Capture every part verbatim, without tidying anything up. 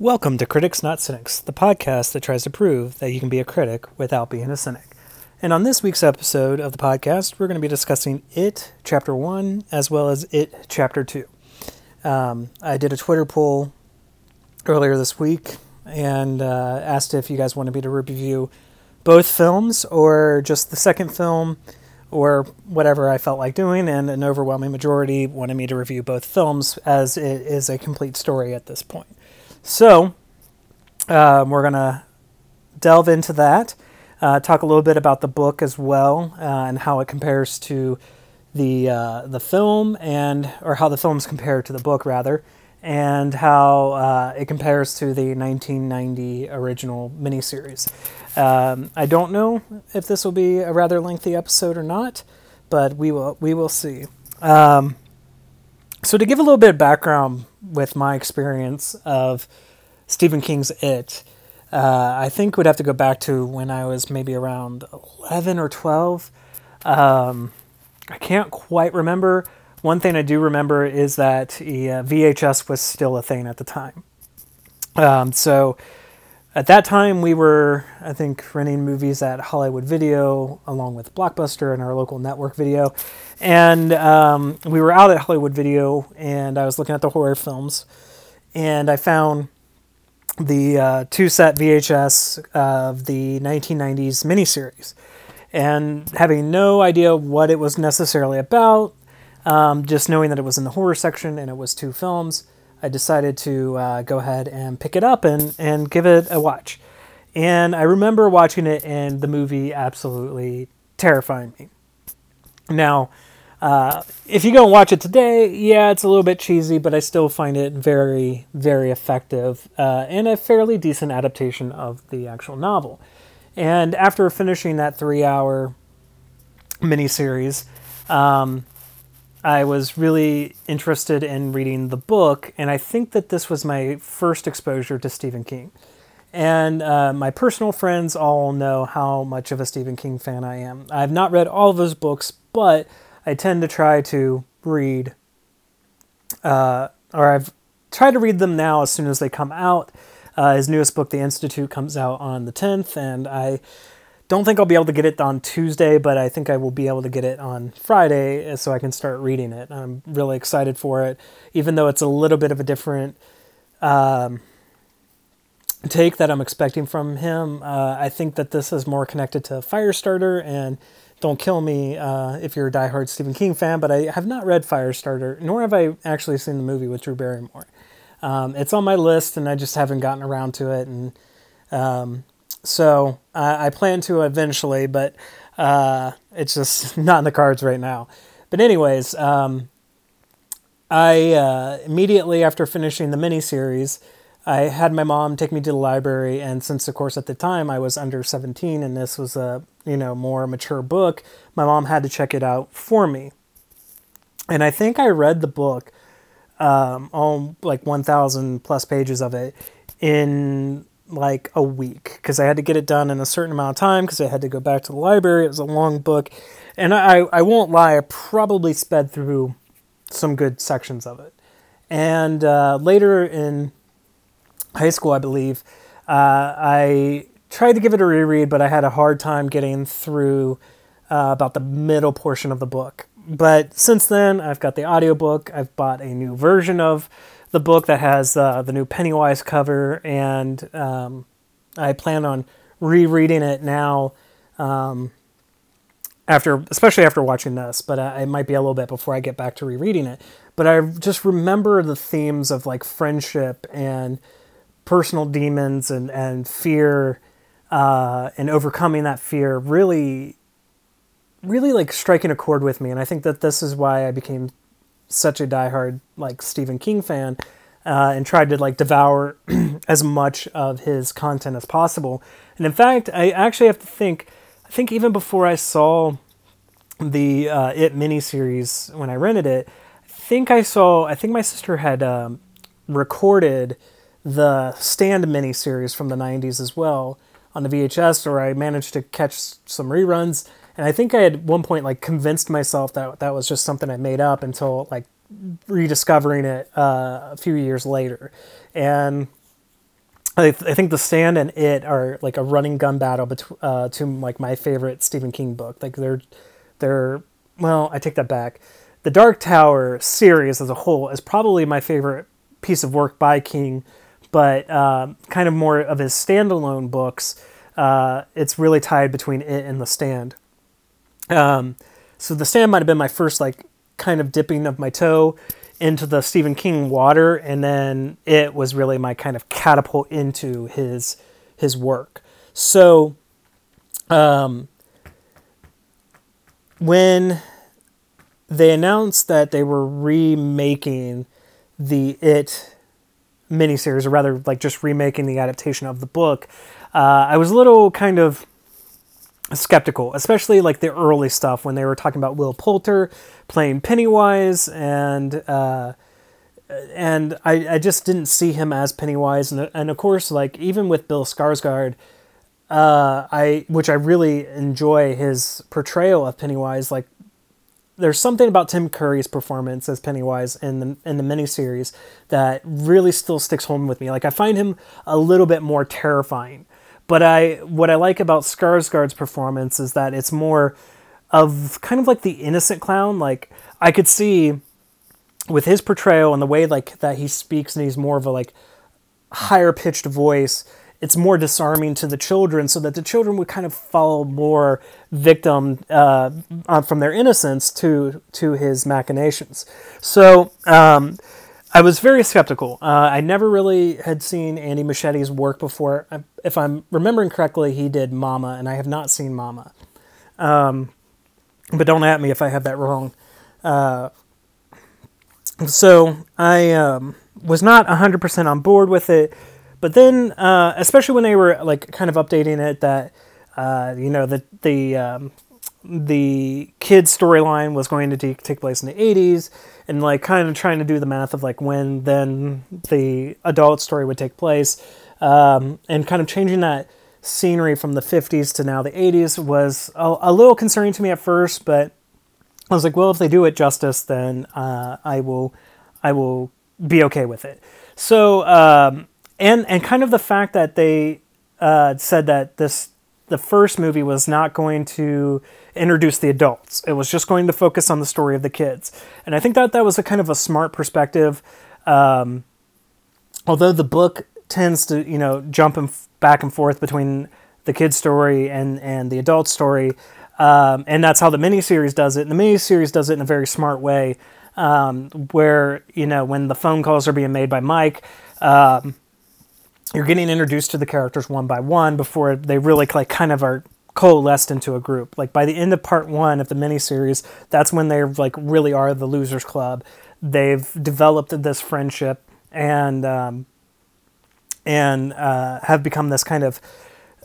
Welcome to Critics Not Cynics, the podcast that tries to prove that you can be a critic without being a cynic. And on this week's episode of the podcast, we're going to be discussing It Chapter one as well as It Chapter two. Um, I did a Twitter poll earlier this week and uh, asked if you guys wanted me to review both films or just the second film or whatever I felt like doing, and an overwhelming majority wanted me to review both films as it is a complete story at this point. So, um, we're going to delve into that, uh, talk a little bit about the book as well, uh, and how it compares to the uh, the film, and or how the films compare to the book, rather, and how uh, it compares to the nineteen ninety original miniseries. Um, I don't know if this will be a rather lengthy episode or not, but we will, we will see. Um, so, to give a little bit of background with my experience of Stephen King's It, uh, I think would have to go back to when I was maybe around eleven or twelve. Um, I can't quite remember. One thing I do remember is that yeah, V H S was still a thing at the time. Um, so at that time we were, I think, renting movies at Hollywood Video along with Blockbuster and our local network video. And um, we were out at Hollywood Video, and I was looking at the horror films, and I found the uh, two-set V H S of the nineteen nineties miniseries. And having no idea what it was necessarily about, um, just knowing that it was in the horror section and it was two films, I decided to uh, go ahead and pick it up and, and give it a watch. And I remember watching it, and the movie absolutely terrifying me. Now, Uh, if you go and watch it today, yeah, it's a little bit cheesy, but I still find it very, very effective uh, and a fairly decent adaptation of the actual novel. And after finishing that three-hour miniseries, um, I was really interested in reading the book, and I think that this was my first exposure to Stephen King. And uh, my personal friends all know how much of a Stephen King fan I am. I've not read all of his books, but I tend to try to read, uh, or I've tried to read them now as soon as they come out. Uh, his newest book, The Institute, comes out on the tenth, and I don't think I'll be able to get it on Tuesday, but I think I will be able to get it on Friday so I can start reading it. I'm really excited for it, even though it's a little bit of a different um, take that I'm expecting from him. Uh, I think that this is more connected to Firestarter, and don't kill me uh, if you're a diehard Stephen King fan, but I have not read Firestarter, nor have I actually seen the movie with Drew Barrymore. Um, it's on my list, and I just haven't gotten around to it. And um, so I, I plan to eventually, but uh, it's just not in the cards right now. But anyways, um, I uh, immediately after finishing the miniseries, I had my mom take me to the library, and since, of course, at the time I was under seventeen and this was a, you know, more mature book, my mom had to check it out for me. And I think I read the book, um, all like one thousand plus pages of it in like a week, because I had to get it done in a certain amount of time because I had to go back to the library. It was a long book. And I, I won't lie, I probably sped through some good sections of it. And uh, later in high school, I believe, uh, I tried to give it a reread, but I had a hard time getting through uh, about the middle portion of the book. But since then, I've got the audiobook. I've bought a new version of the book that has uh, the new Pennywise cover, and um, I plan on rereading it now, um, after, especially after watching this, but I, it might be a little bit before I get back to rereading it. But I just remember the themes of like friendship and personal demons and, and fear, uh, and overcoming that fear really, really like striking a chord with me. And I think that this is why I became such a diehard, like, Stephen King fan, uh, and tried to like devour as much of his content as possible. And in fact, I actually have to think, I think even before I saw the, uh, It miniseries, when I rented it, I think I saw, I think my sister had, um, recorded the Stand miniseries from the nineties as well on the V H S, or I managed to catch some reruns. And I think I had at one point like convinced myself that that was just something I made up until like rediscovering it uh, a few years later. And I, th- I think The Stand and It are like a running gun battle between uh, to like my favorite Stephen King book. Like they're they're well, I take that back. The Dark Tower series as a whole is probably my favorite piece of work by King, but um, kind of more of his standalone books. Uh, it's really tied between It and The Stand. Um, so The Stand might have been my first like kind of dipping of my toe into the Stephen King water, and then It was really my kind of catapult into his his work. So um, when they announced that they were remaking the It miniseries, or rather like just remaking the adaptation of the book, uh, I was a little kind of skeptical, especially like the early stuff when they were talking about Will Poulter playing Pennywise, and uh, and I, I just didn't see him as Pennywise. And, and of course, like even with Bill Skarsgård, uh, I which I really enjoy his portrayal of Pennywise. Like there's something about Tim Curry's performance as Pennywise in the in the miniseries that really still sticks home with me. Like I find him a little bit more terrifying. But I, what I like about Skarsgård's performance is that it's more of kind of like the innocent clown. Like I could see with his portrayal and the way like that he speaks, and he's more of a like higher pitched voice. It's more disarming to the children, so that the children would kind of fall more victim uh, from their innocence to to his machinations. So um, I was very skeptical. Uh, I never really had seen Andy Muschietti's work before. I, if I'm remembering correctly, he did Mama, and I have not seen Mama. Um, but don't at me if I have that wrong. Uh, so I um, was not one hundred percent on board with it. But then, uh, especially when they were like kind of updating it, that uh, you know the the um, the kids storyline was going to de- take place in the eighties, and like kind of trying to do the math of like when then the adult story would take place, um, and kind of changing that scenery from the fifties to now the eighties was a, a little concerning to me at first. But I was like, well, if they do it justice, then uh, I will I will be okay with it. So. Um, And and kind of the fact that they uh, said that this the first movie was not going to introduce the adults. It was just going to focus on the story of the kids. And I think that that was a kind of a smart perspective. Um, although the book tends to, you know, jump and f- back and forth between the kid's story and, and the adult story. Um, and that's how the miniseries does it. And the miniseries does it in a very smart way. Um, where, you know, when the phone calls are being made by Mike... Um, you're getting introduced to the characters one by one before they really like kind of are coalesced into a group. Like by the end of part one of the miniseries, that's when they like really are the losers club. They've developed this friendship and um, and uh, have become this kind of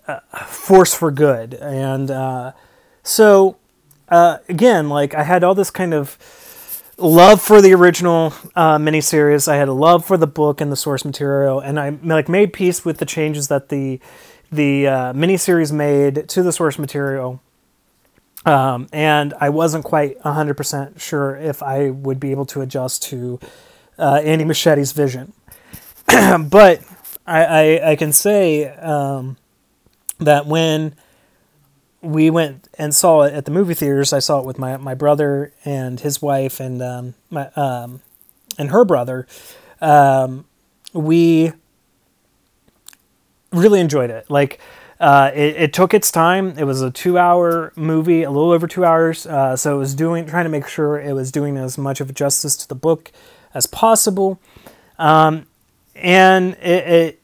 uh, force for good. And uh, so uh, again, like I had all this kind of love for the original uh, miniseries. I had a love for the book and the source material, and I like made peace with the changes that the the uh, miniseries made to the source material. Um, and I wasn't quite one hundred percent sure if I would be able to adjust to uh, Andy Muschietti's vision. But I, I, I can say um, that when we went and saw it at the movie theaters. I saw it with my, my brother and his wife and um, my um, and her brother. Um, we really enjoyed it. Like uh, it, it took its time. It was a two-hour movie, a little over two hours. Uh, so it was doing trying to make sure it was doing as much of justice to the book as possible, um, and it. it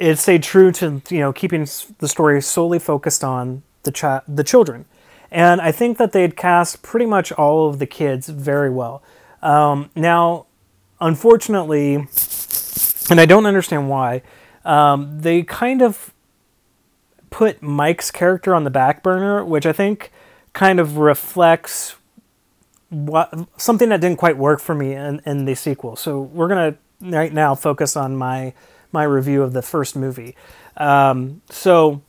It stayed true to, you know, keeping the story solely focused on the chi- the children. And I think that they'd cast pretty much all of the kids very well. Um, now, unfortunately, and I don't understand why, um, they kind of put Mike's character on the back burner, which I think kind of reflects what, something that didn't quite work for me in, in the sequel. So we're going to right now focus on my... my review of the first movie. Um, so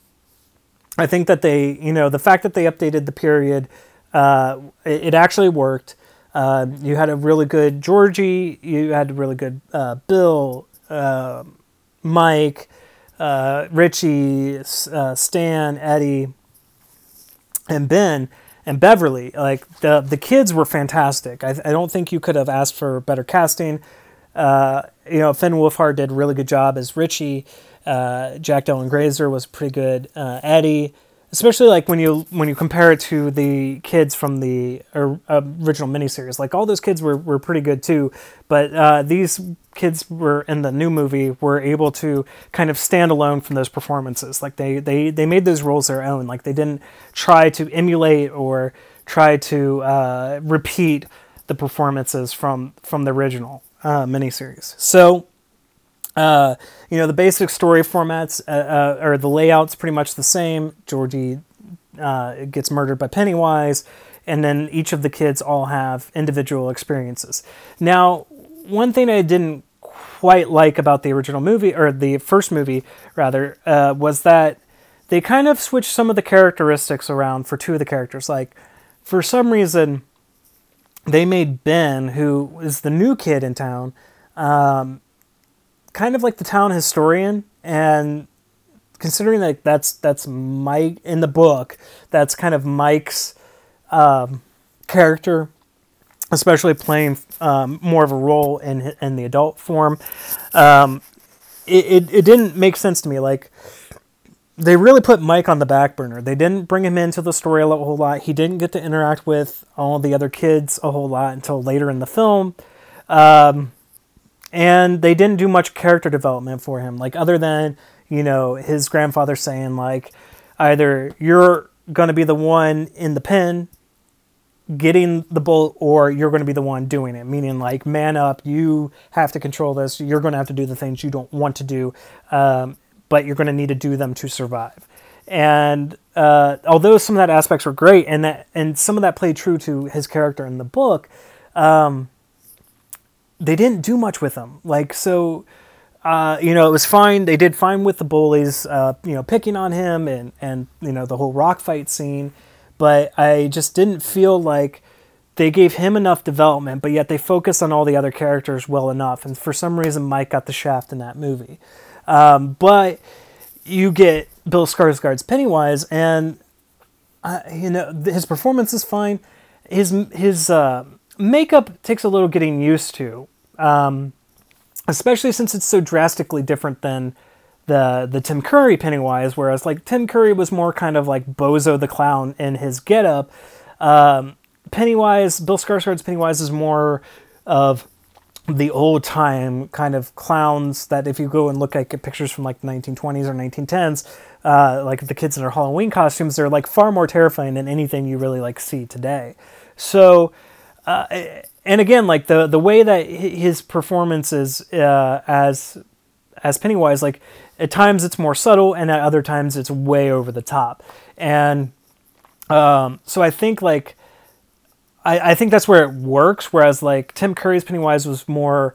I think that they, you know, the fact that they updated the period, uh, it, it actually worked. Uh, you had a really good Georgie, you had a really good uh, Bill, uh, Mike, uh, Richie, uh, Stan, Eddie, and Ben and Beverly. Like the the kids were fantastic. I, I don't think you could have asked for better casting. Uh, you know, Finn Wolfhard did a really good job as Richie. Uh, Jack Dylan Grazer was pretty good. Uh, Eddie, especially like when you when you compare it to the kids from the or, uh, original miniseries, like all those kids were, were pretty good too. But uh, these kids were in the new movie were able to kind of stand alone from those performances. Like they they they made those roles their own. Like they didn't try to emulate or try to uh, repeat the performances from from the original uh, miniseries. So. Uh, you know, the basic story formats uh, uh, or the layout's pretty much the same. Georgie uh, gets murdered by Pennywise, and then each of the kids all have individual experiences. Now, one thing I didn't quite like about the original movie, or the first movie, rather, uh, was that they kind of switched some of the characteristics around for two of the characters. Like, for some reason, they made Ben, who is the new kid in town, um... kind of like the town historian, and considering that that's that's Mike in the book, that's kind of Mike's um, character, especially playing um, more of a role in in the adult form. Um, it, it it didn't make sense to me. Like they really put Mike on the back burner. They didn't bring him into the story a whole lot. He didn't get to interact with all the other kids a whole lot until later in the film. Um, And they didn't do much character development for him, like other than, you know, his grandfather saying, like, either you're going to be the one in the pen getting the bullet or you're going to be the one doing it. Meaning, like, man up, you have to control this. You're going to have to do the things you don't want to do, um, but you're going to need to do them to survive. And uh, although some of that aspects were great and that and some of that played true to his character in the book, um they didn't do much with them. Like, so, uh, you know, it was fine. They did fine with the bullies, uh, you know, picking on him and, and, you know, the whole rock fight scene. But I just didn't feel like they gave him enough development, but yet they focused on all the other characters well enough. And for some reason, Mike got the shaft in that movie. Um, but you get Bill Skarsgård's Pennywise and, uh, you know, his performance is fine. His, his, uh, makeup takes a little getting used to, um, especially since it's so drastically different than the the Tim Curry Pennywise, whereas like Tim Curry was more kind of like Bozo the Clown in his getup. Um, Pennywise, Bill Skarsgård's Pennywise is more of the old time kind of clowns that if you go and look at pictures from like the nineteen twenties or nineteen tens, uh, like the kids in their Halloween costumes, they're like far more terrifying than anything you really like see today. So... Uh, and again, like the, the way that his performance is uh, as as Pennywise, like at times it's more subtle, and at other times it's way over the top. And um, so I think like I, I think that's where it works. Whereas like Tim Curry's Pennywise was more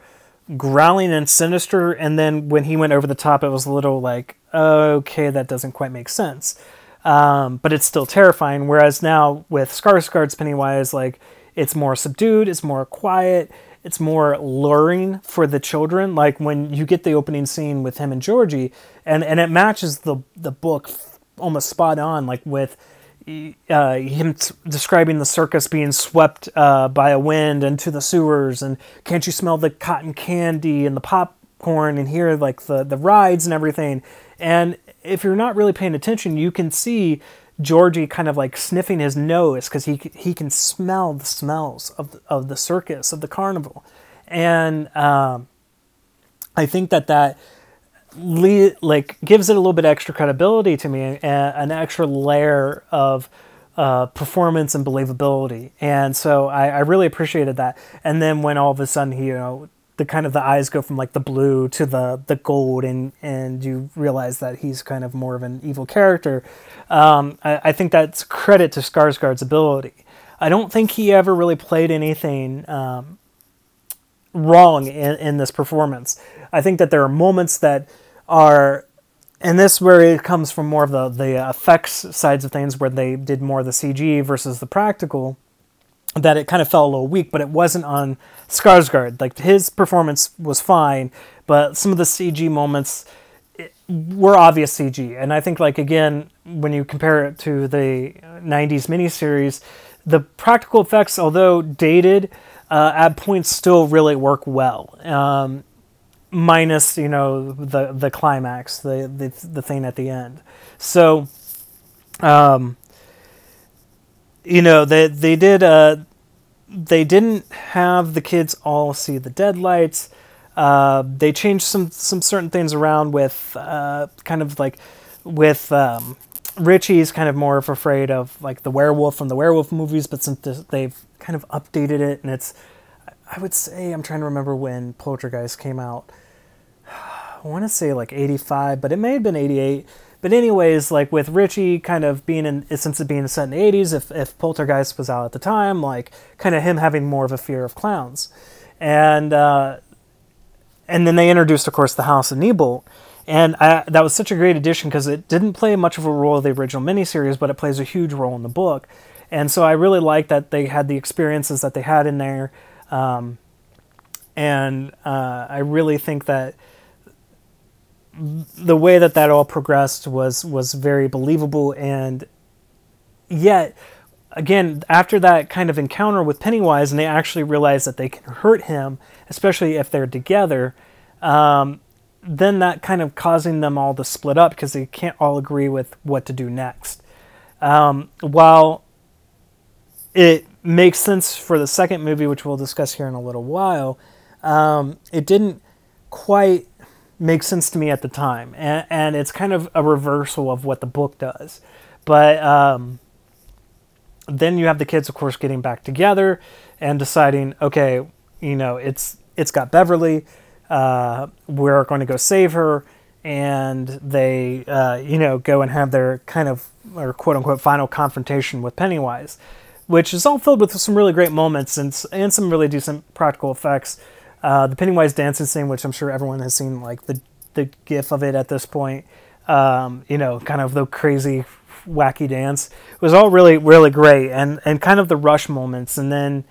growling and sinister, and then when he went over the top, it was a little like, okay, that doesn't quite make sense. Um, but it's still terrifying. Whereas now with Skarsgård's Pennywise, like. It's more subdued, it's more quiet, it's more luring for the children. Like when you get the opening scene with him and Georgie, and, and it matches the the book almost spot on, like with uh, him t- describing the circus being swept uh, by a wind into the sewers, and can't you smell the cotton candy and the popcorn, and hear like the, the rides and everything. And if you're not really paying attention, you can see Georgie kind of like sniffing his nose because he he can smell the smells of the, of the circus, of the carnival, and um, I think that that le- like gives it a little bit extra credibility to me, and an extra layer of uh, performance and believability. And so I, I really appreciated that. And then when all of a sudden he, you know, the kind of the eyes go from like the blue to the, the gold, and, and you realize that he's kind of more of an evil character. Um, I, I think that's credit to Skarsgård's ability. I don't think he ever really played anything um, wrong in, in this performance. I think that there are moments that are, and this where it comes from more of the, the effects sides of things, where they did more of the C G versus the practical. that it kind of fell a little weak, but it wasn't on Skarsgård. Like, his performance was fine, but some of the C G moments were obvious C G. And I think, like, again, when you compare it to the nineties miniseries, the practical effects, although dated, uh, at points still really work well. Um, minus, you know, the the climax, the the, the thing at the end. So, um, you know, they they did uh, they didn't have the kids all see the deadlights. Uh, they changed some, some certain things around with, uh, kind of like with, um, Richie's kind of more of afraid of like the werewolf from the werewolf movies, but since they've kind of updated it, and it's, I would say, I'm trying to remember when Poltergeist came out. I want to say like eighty-five, but it may have been eighty-eight. But anyways, like with Richie kind of being in, since it being set in the eighties, if, if Poltergeist was out at the time, like kind of him having more of a fear of clowns. And, uh, And then they introduced, of course, the House of Niebla. And I, that was such a great addition because it didn't play much of a role in the original miniseries, but it plays a huge role in the book. And so I really liked that they had the experiences that they had in there. Um, and uh, I really think that the way that that all progressed was, was very believable. And yet, again, after that kind of encounter with Pennywise, and they actually realize that they can hurt him, especially if they're together, um, then that kind of causing them all to split up because they can't all agree with what to do next. Um, while it makes sense for the second movie, which we'll discuss here in a little while, um, it didn't quite make sense to me at the time. And, and it's kind of a reversal of what the book does. But... Um, then you have the kids, of course, getting back together and deciding, okay, you know, it's it's got Beverly. Uh, we're going to go save her. And they, uh, you know, go and have their kind of, or quote-unquote, final confrontation with Pennywise, which is all filled with some really great moments and, and some really decent practical effects. Uh, the Pennywise dancing scene, which I'm sure everyone has seen, like, the, the gif of it at this point, um, you know, kind of the crazy... wacky dance. It was all really, really great, and and kind of the rush moments. And then,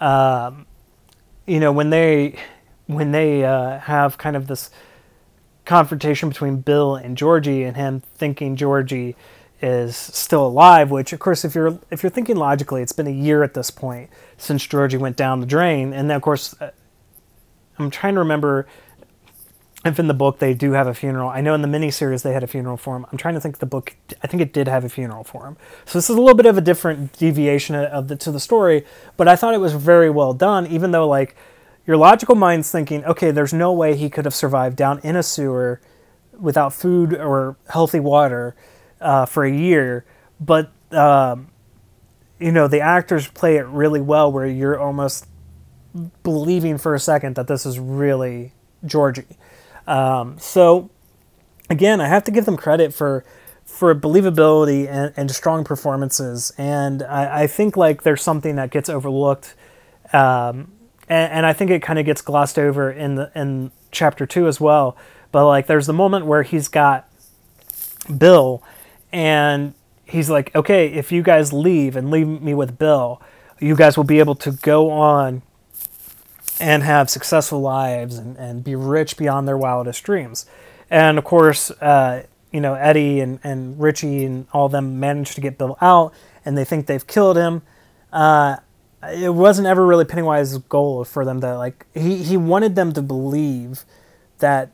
um, you know, when they when they uh, have kind of this confrontation between Bill and Georgie, and him thinking Georgie is still alive. Which, of course, if you're if you're thinking logically, it's been a year at this point since Georgie went down the drain. And then, of course, I'm trying to remember if in the book they do have a funeral. I know in the miniseries they had a funeral for him. I'm trying to think of the book. I think it did have a funeral for him. So this is a little bit of a different deviation of the, to the story, but I thought it was very well done, even though like your logical mind's thinking, okay, there's no way he could have survived down in a sewer without food or healthy water uh, for a year. But, um, you know, the actors play it really well where you're almost believing for a second that this is really Georgie. Um, so again, I have to give them credit for, for believability and, and strong performances. And I, I think like there's something that gets overlooked. Um, and, and I think it kind of gets glossed over in the, in chapter two as well. But like, there's the moment where he's got Bill and he's like, okay, if you guys leave and leave me with Bill, you guys will be able to go on and have successful lives and, and be rich beyond their wildest dreams. And of course, uh, you know, Eddie and, and Richie and all them managed to get Bill out and they think they've killed him. Uh, it wasn't ever really Pennywise's goal for them to like, he, he wanted them to believe that,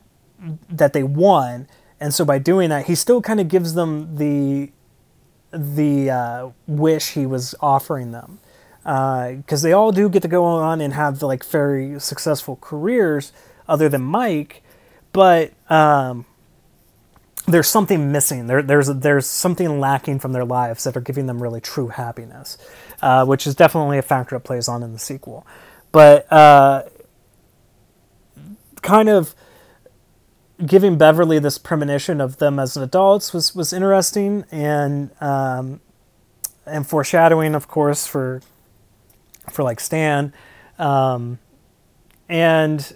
that they won. And so by doing that, he still kind of gives them the, the, uh, wish he was offering them. Because uh, they all do get to go on and have like very successful careers, other than Mike, but um, there's something missing. There, there's there's something lacking from their lives that are giving them really true happiness, uh, which is definitely a factor that plays on in the sequel. But uh, kind of giving Beverly this premonition of them as adults was was interesting, and um, and foreshadowing, of course, for. for like Stan, um, and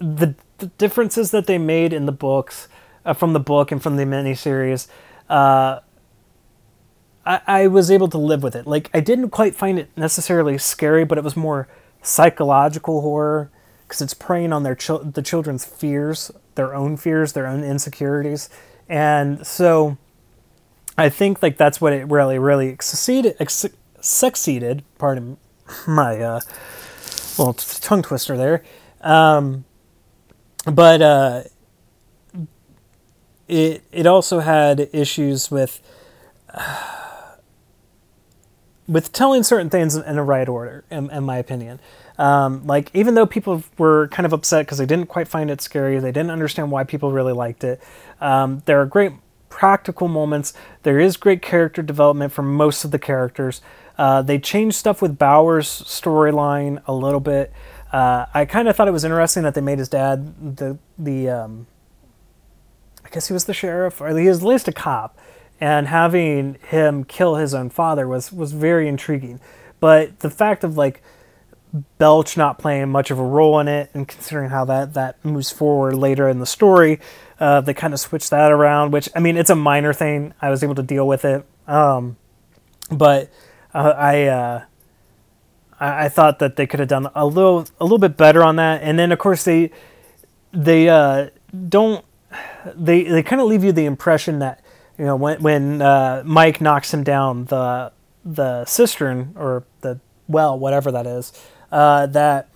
the, the differences that they made in the books uh, from the book and from the miniseries uh, I, I was able to live with it. Like, I didn't quite find it necessarily scary, but it was more psychological horror because it's preying on their chil- the children's fears, their own fears, their own insecurities. And so I think, like, that's what it really, really succeeded, ex- succeeded, pardon my uh, little t- tongue twister there. Um, but uh, it it also had issues with... Uh, with telling certain things in the right order, in, in my opinion. Um, like, even though people were kind of upset because they didn't quite find it scary, they didn't understand why people really liked it, um, there are great practical moments. There is great character development for most of the characters. Uh, they changed stuff with Bauer's storyline a little bit. Uh, I kind of thought it was interesting that they made his dad the... the um, I guess he was the sheriff, or he was at least a cop. And having him kill his own father was, was very intriguing. But the fact of, like, Belch not playing much of a role in it, and considering how that, that moves forward later in the story, uh, they kind of switched that around, which, I mean, it's a minor thing. I was able to deal with it. Um, but uh, I, uh, I I thought that they could have done a little a little bit better on that. And then, of course, they, they uh, don't... They, they kind of leave you the impression that, you know, when when uh, Mike knocks him down the the cistern or the well, whatever that is, uh, that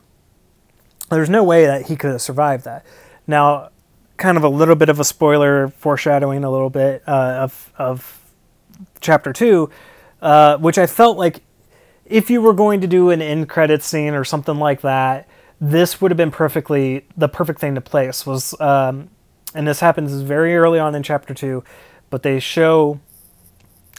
there's no way that he could have survived that. Now, kind of a little bit of a spoiler, foreshadowing a little bit uh, of of chapter two, uh, which I felt like if you were going to do an end credit scene or something like that, this would have been perfectly the perfect thing to place. Was um, and this happens very early on in chapter two. But they show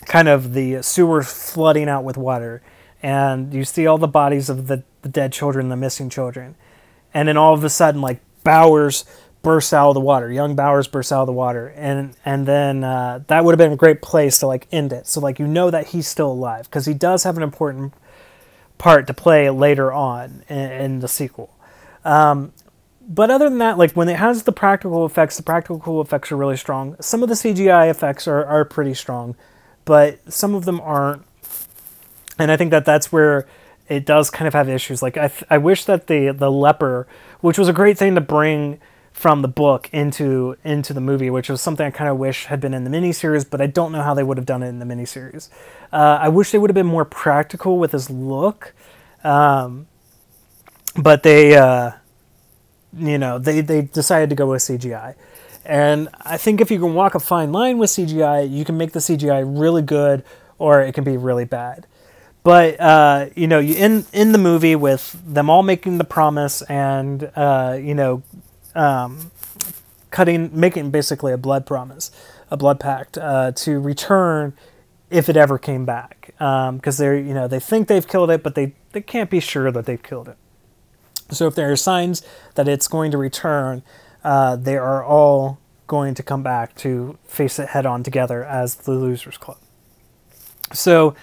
kind of the sewer flooding out with water. And you see all the bodies of the, the dead children, the missing children. And then all of a sudden, like, Bowers bursts out of the water. Young Bowers bursts out of the water. And and then uh, that would have been a great place to, like, end it. So, like, you know that he's still alive. Because he does have an important part to play later on in, in the sequel. Um But other than that, like, when it has the practical effects, the practical effects are really strong. Some of the C G I effects are, are pretty strong, but some of them aren't. And I think that that's where it does kind of have issues. Like, I th- I wish that the, the leper, which was a great thing to bring from the book into into the movie, which was something I kind of wish had been in the miniseries, but I don't know how they would have done it in the miniseries. Uh, I wish they would have been more practical with his look. Um, but they... Uh, You know, they, they decided to go with C G I. And I think if you can walk a fine line with C G I, you can make the C G I really good or it can be really bad. But, uh, you know, you in, in the movie with them all making the promise and, uh, you know, um, cutting, making basically a blood promise, a blood pact uh, to return if it ever came back. Because, um, they're, you know, they think they've killed it, but they, they can't be sure that they've killed it. So if there are signs that it's going to return, uh, they are all going to come back to face it head on together as the Losers Club. So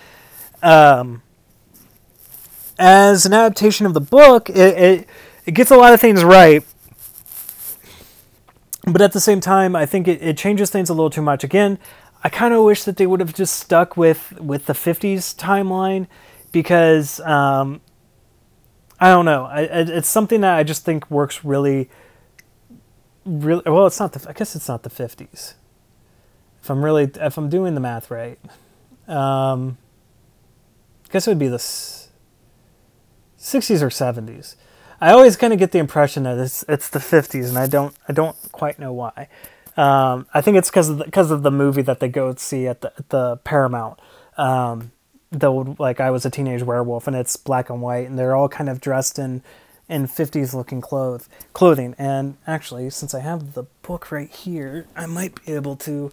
um, as an adaptation of the book, it, it, it gets a lot of things right. But at the same time, I think it, it changes things a little too much. Again, I kind of wish that they would have just stuck with, with the fifties timeline because... Um, I don't know. I, it's something that I just think works really, really well. It's not the. I guess it's not the fifties. If I'm really, if I'm doing the math right, um, I guess it would be the sixties or seventies. I always kind of get the impression that it's it's the fifties, and I don't I don't quite know why. Um, I think it's because of because of the movie that they go see at the at the Paramount. Um, The old, like I Was a Teenage Werewolf, and it's black and white, and they're all kind of dressed in, in fifties looking clothes, clothing. And actually, since I have the book right here, I might be able to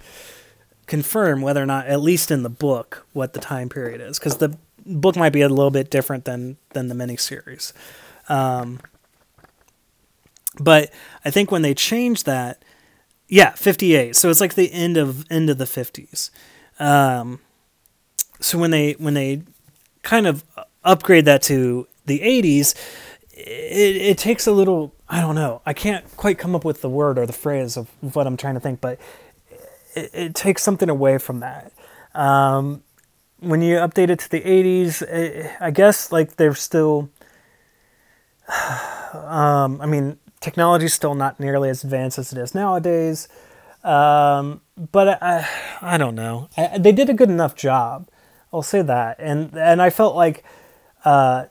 confirm whether or not, at least in the book, what the time period is, because the book might be a little bit different than than the miniseries. Um, but I think when they changed that, yeah, fifty-eight. So it's like the end of end of the fifties. Um, So when they when they kind of upgrade that to the eighties, it, it takes a little, I don't know, I can't quite come up with the word or the phrase of what I'm trying to think, but it, it takes something away from that. Um, when you update it to the eighties, it, I guess like they're still, um, I mean, technology's still not nearly as advanced as it is nowadays. Um, but I, I don't know. I, they did a good enough job. I'll say that. And, and I felt like, uh,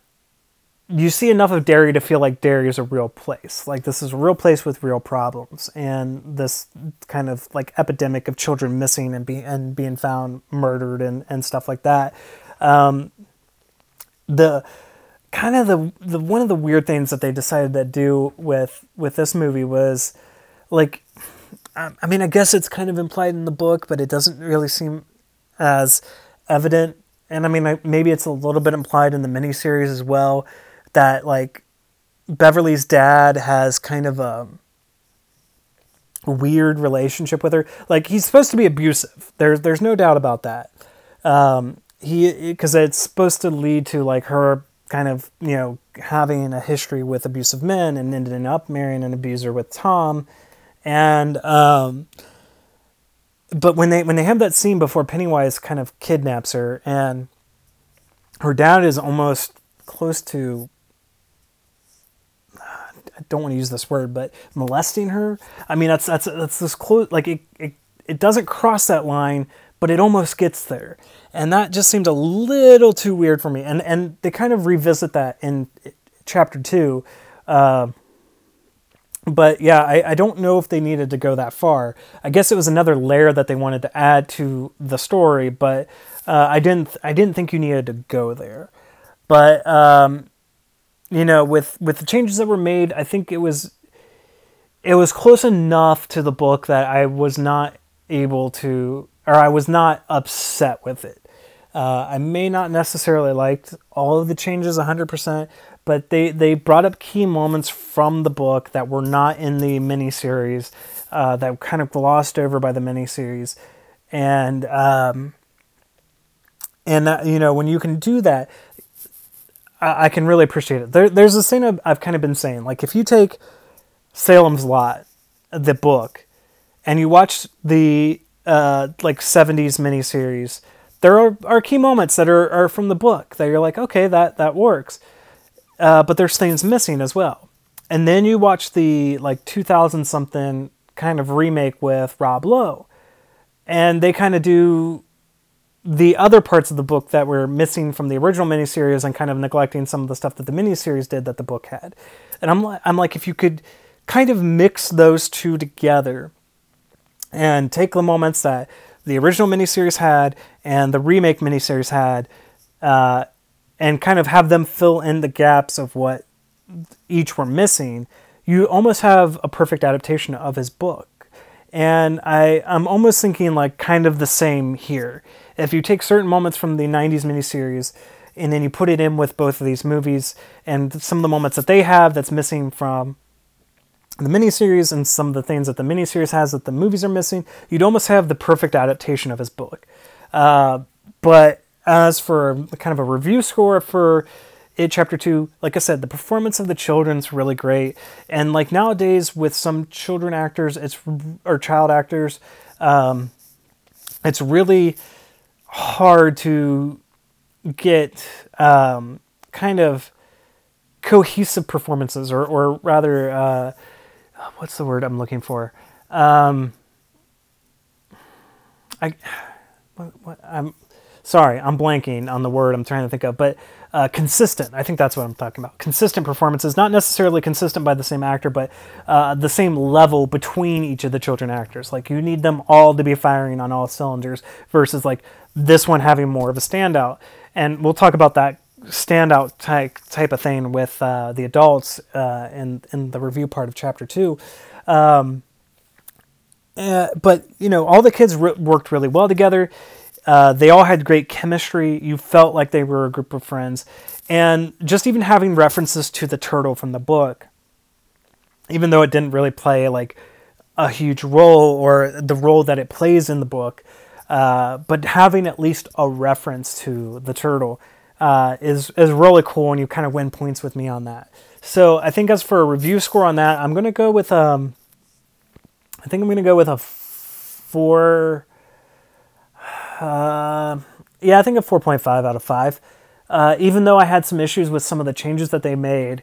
you see enough of Derry to feel like Derry is a real place. Like this is a real place with real problems, and this kind of like epidemic of children missing and being and being found murdered and, and stuff like that. Um, the kind of the, the one of the weird things that they decided to do with with this movie was like, I, I mean, I guess it's kind of implied in the book, but it doesn't really seem as evident. And I mean, I, maybe it's a little bit implied in the miniseries as well, that like Beverly's dad has kind of a weird relationship with her. Like he's supposed to be abusive. There's, there's no doubt about that. Um, he, cause it's supposed to lead to like her kind of, you know, having a history with abusive men and ending up marrying an abuser with Tom. And, um, but when they, when they have that scene before Pennywise kind of kidnaps her, and her dad is almost close to, I don't want to use this word, but molesting her. I mean, that's, that's, that's this close, like it, it, it doesn't cross that line, but it almost gets there. And that just seemed a little too weird for me. And, and they kind of revisit that in chapter two. Um, uh, But yeah, I, I don't know if they needed to go that far. I guess it was another layer that they wanted to add to the story, but uh, I didn't I didn't think you needed to go there. But um, you know, with, with the changes that were made, I think it was it was close enough to the book that I was not able to, or I was not upset with it. Uh, I may not necessarily liked all of the changes one hundred percent. But they, they brought up key moments from the book that were not in the miniseries, uh, that were kind of glossed over by the miniseries. And, um, and uh, you know, when you can do that, I, I can really appreciate it. There, there's this thing I've, I've kind of been saying. Like, if you take Salem's Lot, the book, and you watch the, uh, like, seventies miniseries, there are, are key moments that are, are from the book that you're like, okay, that, that works. Uh, but there's things missing as well. And then you watch the like two thousand something kind of remake with Rob Lowe, and they kind of do the other parts of the book that were missing from the original miniseries and kind of neglecting some of the stuff that the miniseries did that the book had. And I'm like, I'm like, if you could kind of mix those two together and take the moments that the original miniseries had and the remake miniseries had, uh, and kind of have them fill in the gaps of what each were missing, you almost have a perfect adaptation of his book. And I, I'm almost thinking like kind of the same here. If you take certain moments from the nineties miniseries and then you put it in with both of these movies and some of the moments that they have that's missing from the miniseries and some of the things that the miniseries has that the movies are missing, you'd almost have the perfect adaptation of his book. Uh, but... As for kind of a review score for It Chapter two, like I said, the performance of the children's really great. And like nowadays with some children actors, it's or child actors, um, it's really hard to get um, kind of cohesive performances, or or rather, uh, what's the word I'm looking for? Um, I what, what I'm. Sorry, I'm blanking on the word I'm trying to think of, but uh, consistent. I think that's what I'm talking about. Consistent performances, not necessarily consistent by the same actor, but uh, the same level between each of the children actors. Like you need them all to be firing on all cylinders versus like this one having more of a standout. And we'll talk about that standout type type of thing with uh, the adults uh, in, in the review part of chapter two. Um, uh, but, you know, all the kids re- worked really well together. Uh, they all had great chemistry. You felt like they were a group of friends. And just even having references to the turtle from the book, even though it didn't really play like a huge role or the role that it plays in the book, uh, but having at least a reference to the turtle uh, is, is really cool, and you kind of win points with me on that. So I think as for a review score on that, I'm going to go with, um, I think I'm going to go with a four... Uh, yeah, I think a four point five out of five. Uh, even though I had some issues with some of the changes that they made,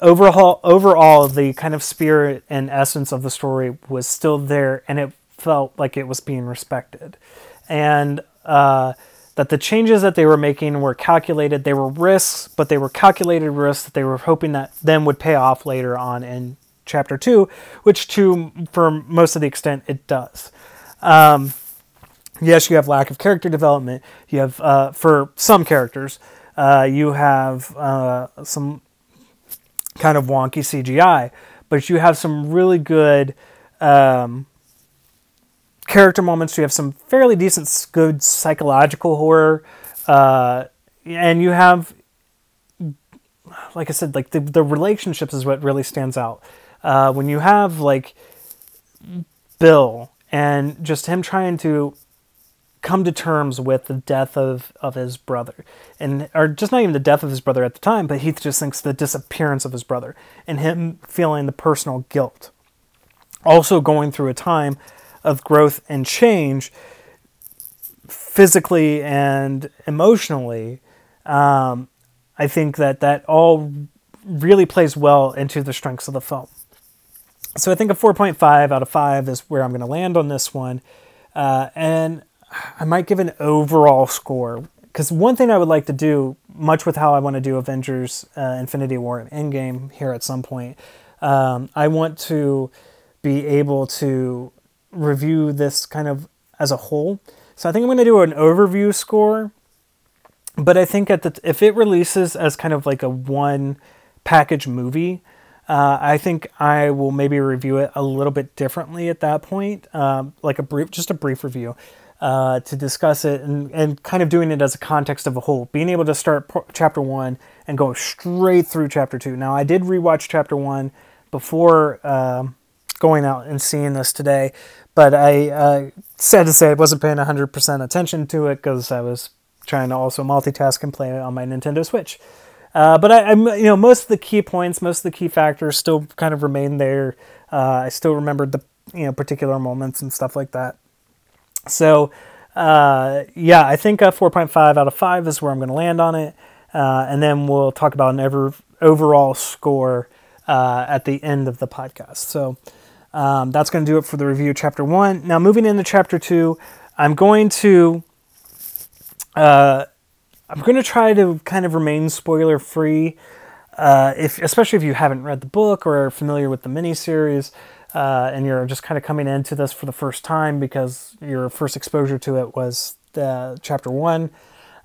overall, overall the kind of spirit and essence of the story was still there, and it felt like it was being respected. And uh, that the changes that they were making were calculated. They were risks, but they were calculated risks that they were hoping that then would pay off later on in Chapter two, which to for most of the extent it does. Um, yes, you have lack of character development. You have, uh, for some characters, uh, you have uh, some kind of wonky C G I, but you have some really good um, character moments. You have some fairly decent, good psychological horror, uh, and you have, like I said, like the, the relationships is what really stands out. Uh, when you have like Bill and just him trying to come to terms with the death of, of his brother, and or just not even the death of his brother at the time, but he just thinks the disappearance of his brother and him feeling the personal guilt. Also going through a time of growth and change physically and emotionally. Um, I think that that all really plays well into the strengths of the film. So I think a four point five out of five is where I'm going to land on this one. Uh, and I might give an overall score, because one thing I would like to do, much with how I want to do Avengers uh, Infinity War and Endgame here at some point, um, I want to be able to review this kind of as a whole. So I think I'm going to do an overview score, but I think at the, if it releases as kind of like a one package movie, uh, I think I will maybe review it a little bit differently at that point, um, like a brief, just a brief review uh, to discuss it and, and kind of doing it as a context of a whole, being able to start p- chapter one and go straight through chapter two. Now, I did rewatch chapter one before um, going out and seeing this today, but I uh, sad to say I wasn't paying one hundred percent attention to it because I was trying to also multitask and play it on my Nintendo Switch. Uh, but I, I'm, you know, most of the key points, most of the key factors still kind of remain there. Uh, I still remembered the, you know, particular moments and stuff like that. So, uh, yeah, I think a four point five out of five is where I'm going to land on it. Uh, and then we'll talk about an ever, overall score uh, at the end of the podcast. So um, that's going to do it for the review of Chapter one. Now, moving into Chapter two, I'm going to... Uh, I'm going to try to kind of remain spoiler-free, uh, if, especially if you haven't read the book or are familiar with the miniseries, uh, and you're just kind of coming into this for the first time because your first exposure to it was the Chapter one.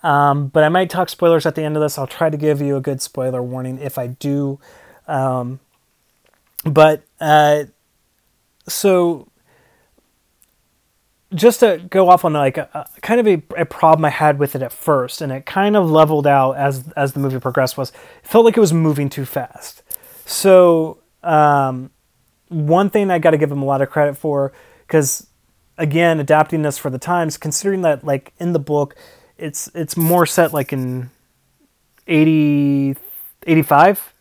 Um, but I might talk spoilers at the end of this. I'll try to give you a good spoiler warning if I do. Um, but, uh, so... just to go off on like a, a kind of a, a problem I had with it at first, and it kind of leveled out as as the movie progressed, was it felt like it was moving too fast. So um, one thing I got to give him a lot of credit for, because again, adapting this for the times, considering that like in the book, it's it's more set like in eighty, eighty-five,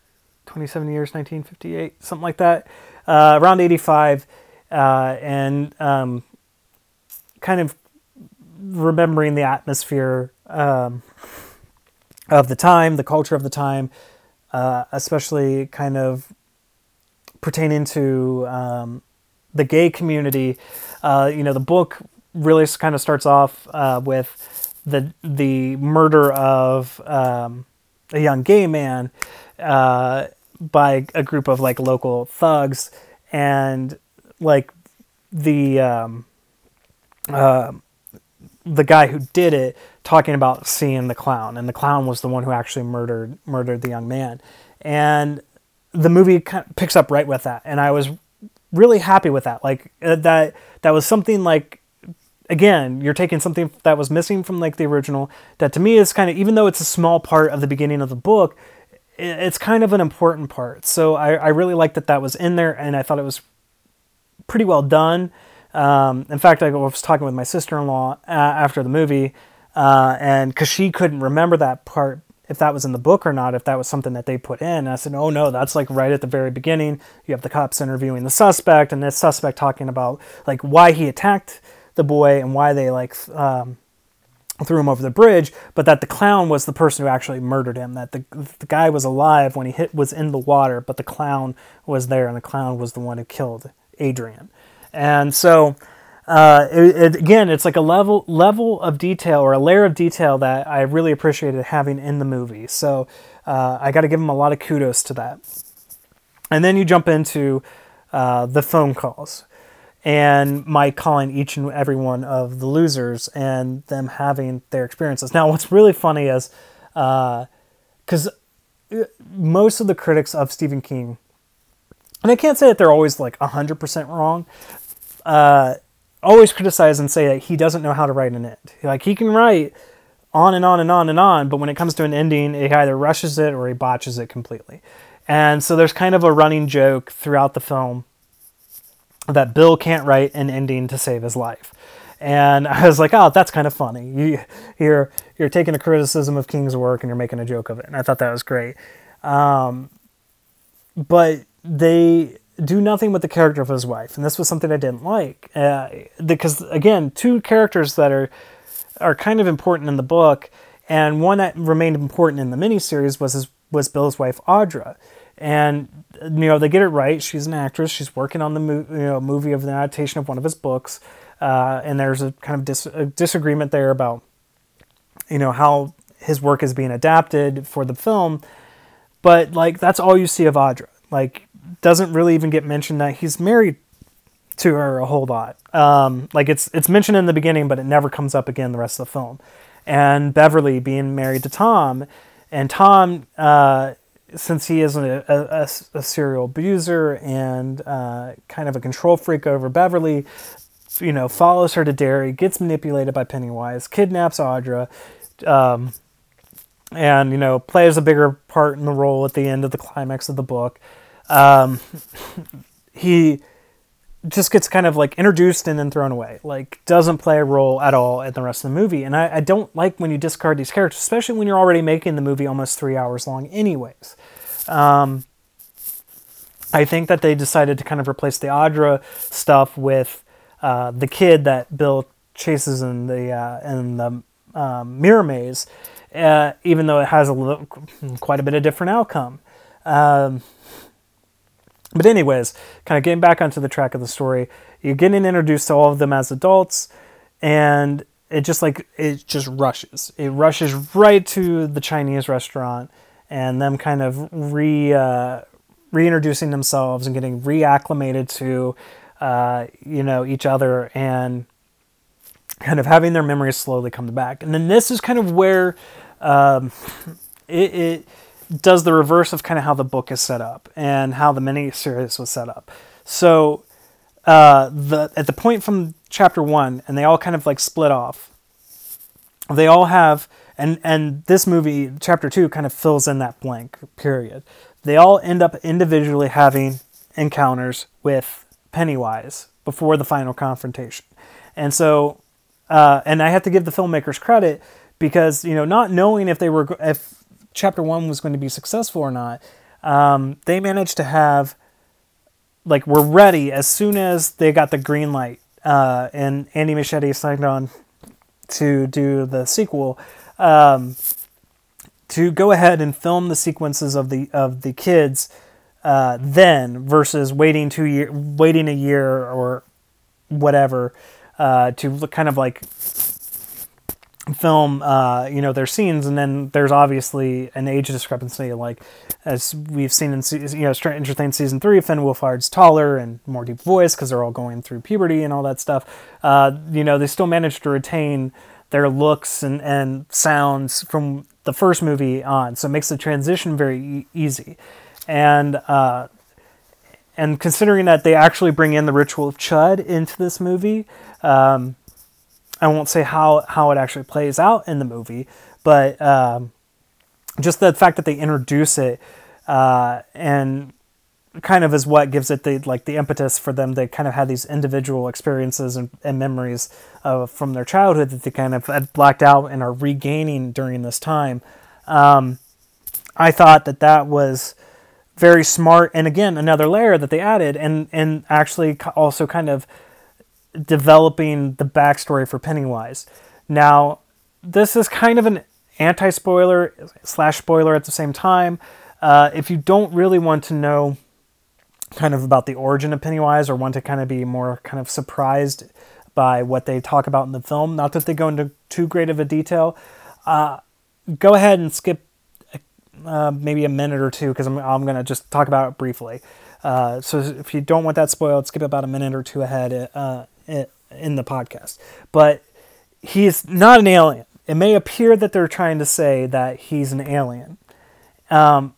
twenty-seven years, nineteen fifty-eight, something like that, uh, around eighty-five, uh, and um, kind of remembering the atmosphere um, of the time, the culture of the time, uh, especially kind of pertaining to um, the gay community. Uh, you know, the book really kind of starts off uh, with the the murder of um, a young gay man uh, by a group of like local thugs, and like the um, Uh, the guy who did it talking about seeing the clown, and the clown was the one who actually murdered murdered the young man. And the movie kind of picks up right with that, and I was really happy with that. Like uh, that that was something like, again, you're taking something that was missing from like the original, that to me is kind of, even though it's a small part of the beginning of the book, it, it's kind of an important part. So I, I really liked that that was in there, and I thought it was pretty well done. Um, in fact, I was talking with my sister-in-law uh, after the movie, uh, and because she couldn't remember that part, if that was in the book or not, if that was something that they put in. And I said, oh no, that's like right at the very beginning. You have the cops interviewing the suspect, and this suspect talking about like why he attacked the boy and why they like um, threw him over the bridge, but that the clown was the person who actually murdered him, that the the guy was alive when he hit was in the water, but the clown was there, and the clown was the one who killed Adrian. And so uh, it, it, again, it's like a level level of detail, or a layer of detail, that I really appreciated having in the movie. So uh, I got to give him a lot of kudos to that. And then you jump into uh, the phone calls, and Mike calling each and every one of the losers and them having their experiences. Now, what's really funny is, uh, 'cause most of the critics of Stephen King, and I can't say that they're always like one hundred percent wrong, uh, always criticize and say that he doesn't know how to write an end. Like, he can write on and on and on and on, but when it comes to an ending, he either rushes it or he botches it completely. And so there's kind of a running joke throughout the film that Bill can't write an ending to save his life. And I was like, oh, that's kind of funny. You, you're you're taking a criticism of King's work and you're making a joke of it. And I thought that was great. Um, but they do nothing with the character of his wife. And this was something I didn't like. Uh, because, again, two characters that are, are kind of important in the book, and one that remained important in the miniseries was, his, was Bill's wife, Audra. And, you know, they get it right. She's an actress. She's working on the mo- you know, movie of an adaptation of one of his books. Uh, and there's a kind of dis- a disagreement there about, you know, how his work is being adapted for the film. But, like, that's all you see of Audra. Like, doesn't really even get mentioned that he's married to her a whole lot. Um, like, it's it's mentioned in the beginning, but it never comes up again the rest of the film. And Beverly being married to Tom. And Tom... Uh, since he is a, a, a serial abuser and uh, kind of a control freak over Beverly, you know, follows her to Derry, gets manipulated by Pennywise, kidnaps Audra, um, and, you know, plays a bigger part in the role at the end of the climax of the book. Um, he just gets kind of, like, introduced and then thrown away. Like, doesn't play a role at all in the rest of the movie. And I, I don't like when you discard these characters, especially when you're already making the movie almost three hours long anyways. Um, I think that they decided to kind of replace the Audra stuff with uh, the kid that Bill chases in the, uh, in the um, mirror maze, uh, even though it has a little, quite a bit of different outcome. Um But anyways, kind of getting back onto the track of the story, you're getting introduced to all of them as adults, and it just like it just rushes. It rushes right to the Chinese restaurant and them kind of re uh, reintroducing themselves and getting reacclimated to uh, you know each other, and kind of having their memories slowly come back. And then this is kind of where um, it. it does the reverse of kind of how the book is set up and how the miniseries was set up. So uh, the at the point from chapter one, and they all kind of like split off, they all have, and, and this movie, chapter two, kind of fills in that blank period. They all end up individually having encounters with Pennywise before the final confrontation. And so, uh, and I have to give the filmmakers credit because, you know, not knowing if they were, if, chapter one was going to be successful or not, um, they managed to have, like, we're ready as soon as they got the green light, uh, and Andy Muschietti signed on to do the sequel, um, to go ahead and film the sequences of the, of the kids, uh, then versus waiting two year, waiting a year or whatever, uh, to kind of like film uh you know their scenes. And then there's obviously an age discrepancy, like as we've seen in you know Stranger Things season three, Finn Wolfhard's taller and more deep voice because they're all going through puberty and all that stuff. Uh you know they still managed to retain their looks and and sounds from the first movie on, so it makes the transition very e- easy. And uh and considering that they actually bring in the ritual of Chud into this movie, um I won't say how, how it actually plays out in the movie, but um, just the fact that they introduce it uh, and kind of is what gives it the like the impetus for them to kind of have these individual experiences and, and memories uh, from their childhood that they kind of had blacked out and are regaining during this time. Um, I thought that that was very smart, and again, another layer that they added, and, and actually also kind of developing the backstory for Pennywise. Now, this is kind of an anti-spoiler slash spoiler at the same time. Uh, if you don't really want to know kind of about the origin of Pennywise, or want to kind of be more kind of surprised by what they talk about in the film, not that they go into too great of a detail, uh, go ahead and skip uh, maybe a minute or two, because I'm, I'm going to just talk about it briefly. Uh, so if you don't want that spoiled, skip about a minute or two ahead uh, in the podcast. But he is not an alien. It may appear that they're trying to say that he's an alien, um,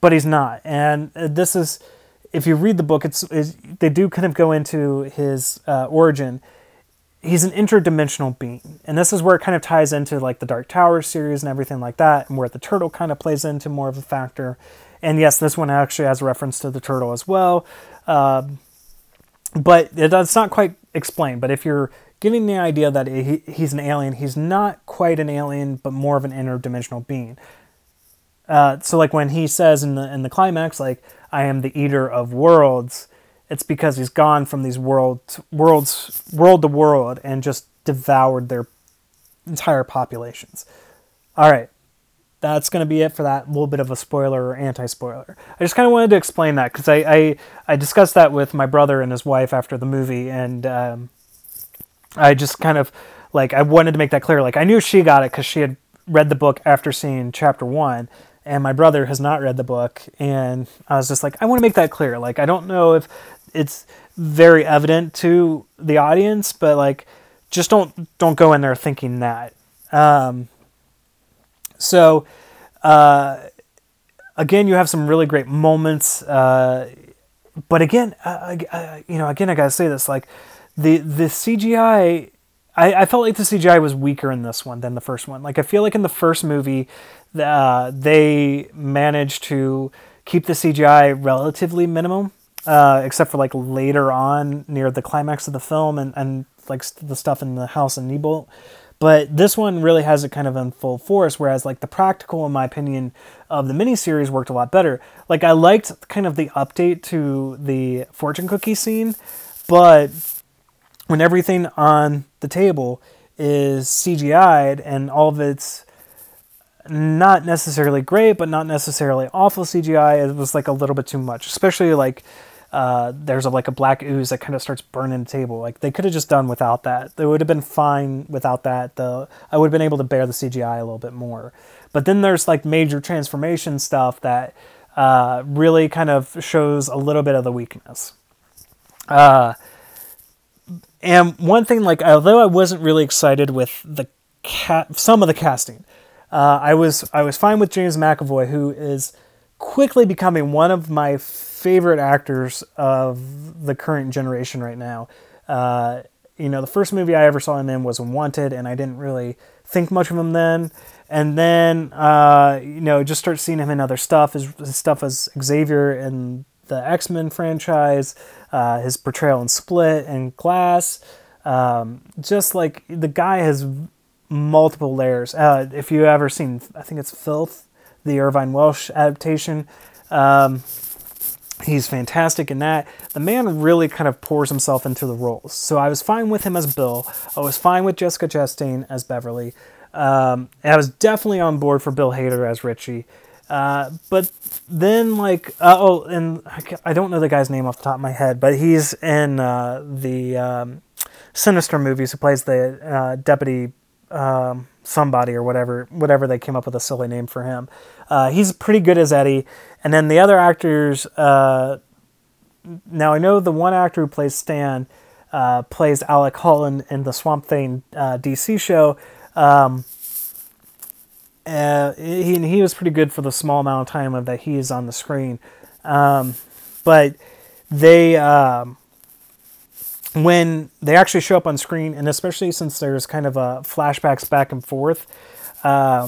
but he's not. And this is, if you read the book, it's, it's they do kind of go into his uh, origin. He's an interdimensional being, and this is where it kind of ties into like the Dark Tower series and everything like that, and where the turtle kind of plays into more of a factor. And yes, this one actually has a reference to the turtle as well, um, but it's not quite explained. But if you're getting the idea that he, he's an alien, he's not quite an alien, but more of an interdimensional being. Uh, so like when he says in the in the climax, like, I am the eater of worlds, it's because he's gone from these worlds, worlds, world to world, and just devoured their entire populations. All right, that's going to be it for that little bit of a spoiler or anti-spoiler. I just kind of wanted to explain that, because I, I, I discussed that with my brother and his wife after the movie, and um, I just kind of, like, I wanted to make that clear. Like, I knew she got it because she had read the book after seeing chapter one, and my brother has not read the book, and I was just like, I want to make that clear. Like, I don't know if it's very evident to the audience, but like, just don't don't go in there thinking that. Um, so, uh, again, you have some really great moments, uh, but again, I, I, you know, again, I gotta say this, like, the the C G I. I, I felt like the C G I was weaker in this one than the first one. Like, I feel like in the first movie, uh, they managed to keep the C G I relatively minimum, uh, except for, like, later on near the climax of the film and, and like, the stuff in the house in Niebla. But this one really has it kind of in full force, whereas, like, the practical, in my opinion, of the miniseries worked a lot better. Like, I liked kind of the update to the fortune cookie scene, but when everything on the table is C G I'd and all of it's not necessarily great, but not necessarily awful C G I, it was like a little bit too much. Especially like uh, there's a, like a black ooze that kind of starts burning the table. Like, they could have just done without that. They would have been fine without that. The I would have been able to bear the C G I a little bit more. But then there's like major transformation stuff that uh, really kind of shows a little bit of the weakness. Uh, And one thing, like, although I wasn't really excited with the ca- some of the casting, uh, I was I was fine with James McAvoy, who is quickly becoming one of my favorite actors of the current generation right now. Uh, you know, the first movie I ever saw him in was Wanted, and I didn't really think much of him then. And then, uh, you know, just start seeing him in other stuff. His, his stuff as Xavier and the X-Men franchise, uh, his portrayal in Split and Glass. Um, just like, the guy has multiple layers. Uh, if you've ever seen, I think it's Filth, the Irvine Welsh adaptation, um, he's fantastic in that. The man really kind of pours himself into the roles. So I was fine with him as Bill. I was fine with Jessica Chastain as Beverly. Um, I was definitely on board for Bill Hader as Richie. Uh, but then, like, uh, oh, and I don't know the guy's name off the top of my head, but he's in uh, the um, Sinister movies, who plays the uh, deputy um, somebody or whatever, whatever they came up with a silly name for him. Uh, he's pretty good as Eddie. And then the other actors, uh, now I know the one actor who plays Stan uh, plays Alec Holland in the Swamp Thing uh, D C show. Um Uh, he and he was pretty good for the small amount of time of that he is on the screen, um, but they um, when they actually show up on screen, and especially since there's kind of a flashbacks back and forth, uh,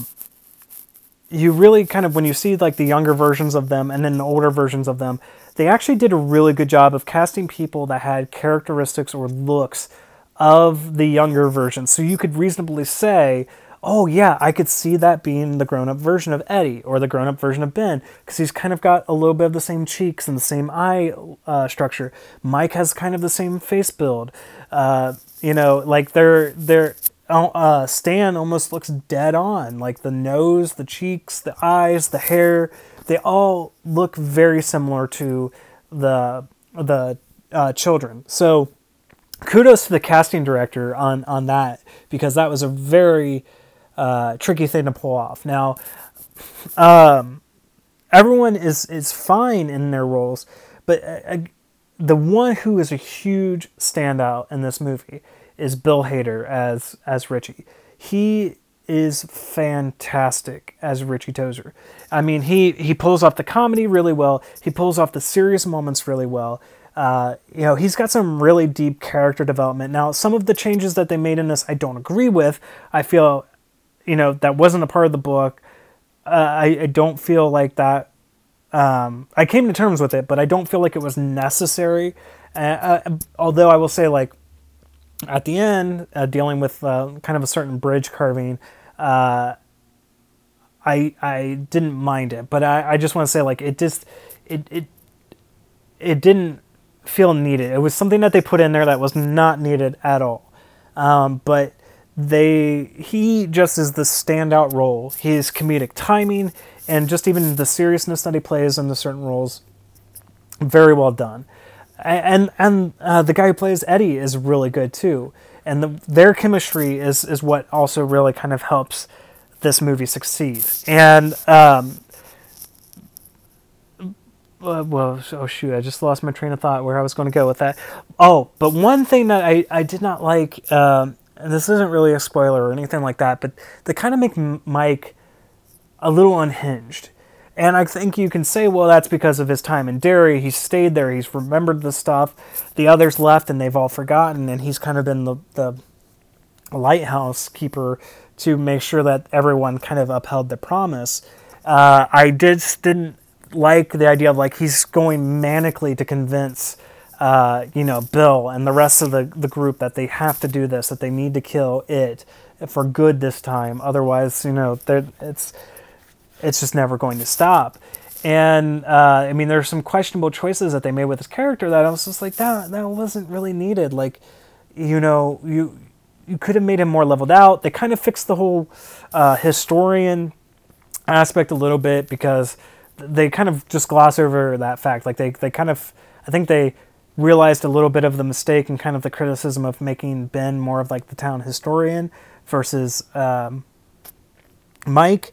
you really kind of, when you see like the younger versions of them and then the older versions of them, they actually did a really good job of casting people that had characteristics or looks of the younger versions, so you could reasonably say, oh yeah, I could see that being the grown-up version of Eddie or the grown-up version of Ben, because he's kind of got a little bit of the same cheeks and the same eye uh, structure. Mike has kind of the same face build. Uh, you know, like they're they're uh, Stan almost looks dead on. Like the nose, the cheeks, the eyes, the hair, they all look very similar to the the uh, children. So kudos to the casting director on, on that, because that was a very uh, tricky thing to pull off. Now, um, everyone is, is fine in their roles, but uh, the one who is a huge standout in this movie is Bill Hader as, as Richie. He is fantastic as Richie Tozier. I mean, he, he pulls off the comedy really well. He pulls off the serious moments really well. Uh, you know, he's got some really deep character development. Now, some of the changes that they made in this, I don't agree with. I feel, you know, that wasn't a part of the book. Uh, I, I don't feel like that. Um, I came to terms with it, but I don't feel like it was necessary. Uh, I, although I will say, like, at the end, uh, dealing with uh, kind of a certain bridge carving, uh, I I didn't mind it. But I, I just want to say, like, it just it it it didn't feel needed. It was something that they put in there that was not needed at all. Um, but they he just is the standout role. His comedic timing and just even the seriousness that he plays in the certain roles, very well done. And and uh, the guy who plays Eddie is really good too. And the, their chemistry is, is what also really kind of helps this movie succeed. And, um, well, oh shoot, I just lost my train of thought where I was going to go with that. Oh, but one thing that I, I did not like, um, and this isn't really a spoiler or anything like that, but they kind of make Mike a little unhinged. And I think you can say, well, that's because of his time in Derry. He's stayed there. He's remembered the stuff. The others left, and they've all forgotten. And he's kind of been the, the lighthouse keeper to make sure that everyone kind of upheld the promise. Uh, I did, didn't like the idea of, like, he's going manically to convince, uh, you know, Bill and the rest of the, the group that they have to do this, that they need to kill it for good this time. Otherwise, you know, it's... it's just never going to stop. And, uh, I mean, there's some questionable choices that they made with his character that I was just like, that that wasn't really needed. Like, you know, you you could have made him more leveled out. They kind of fixed the whole uh, historian aspect a little bit, because they kind of just gloss over that fact. Like, they, they kind of, I think they realized a little bit of the mistake and kind of the criticism of making Ben more of, like, the town historian versus um, Mike.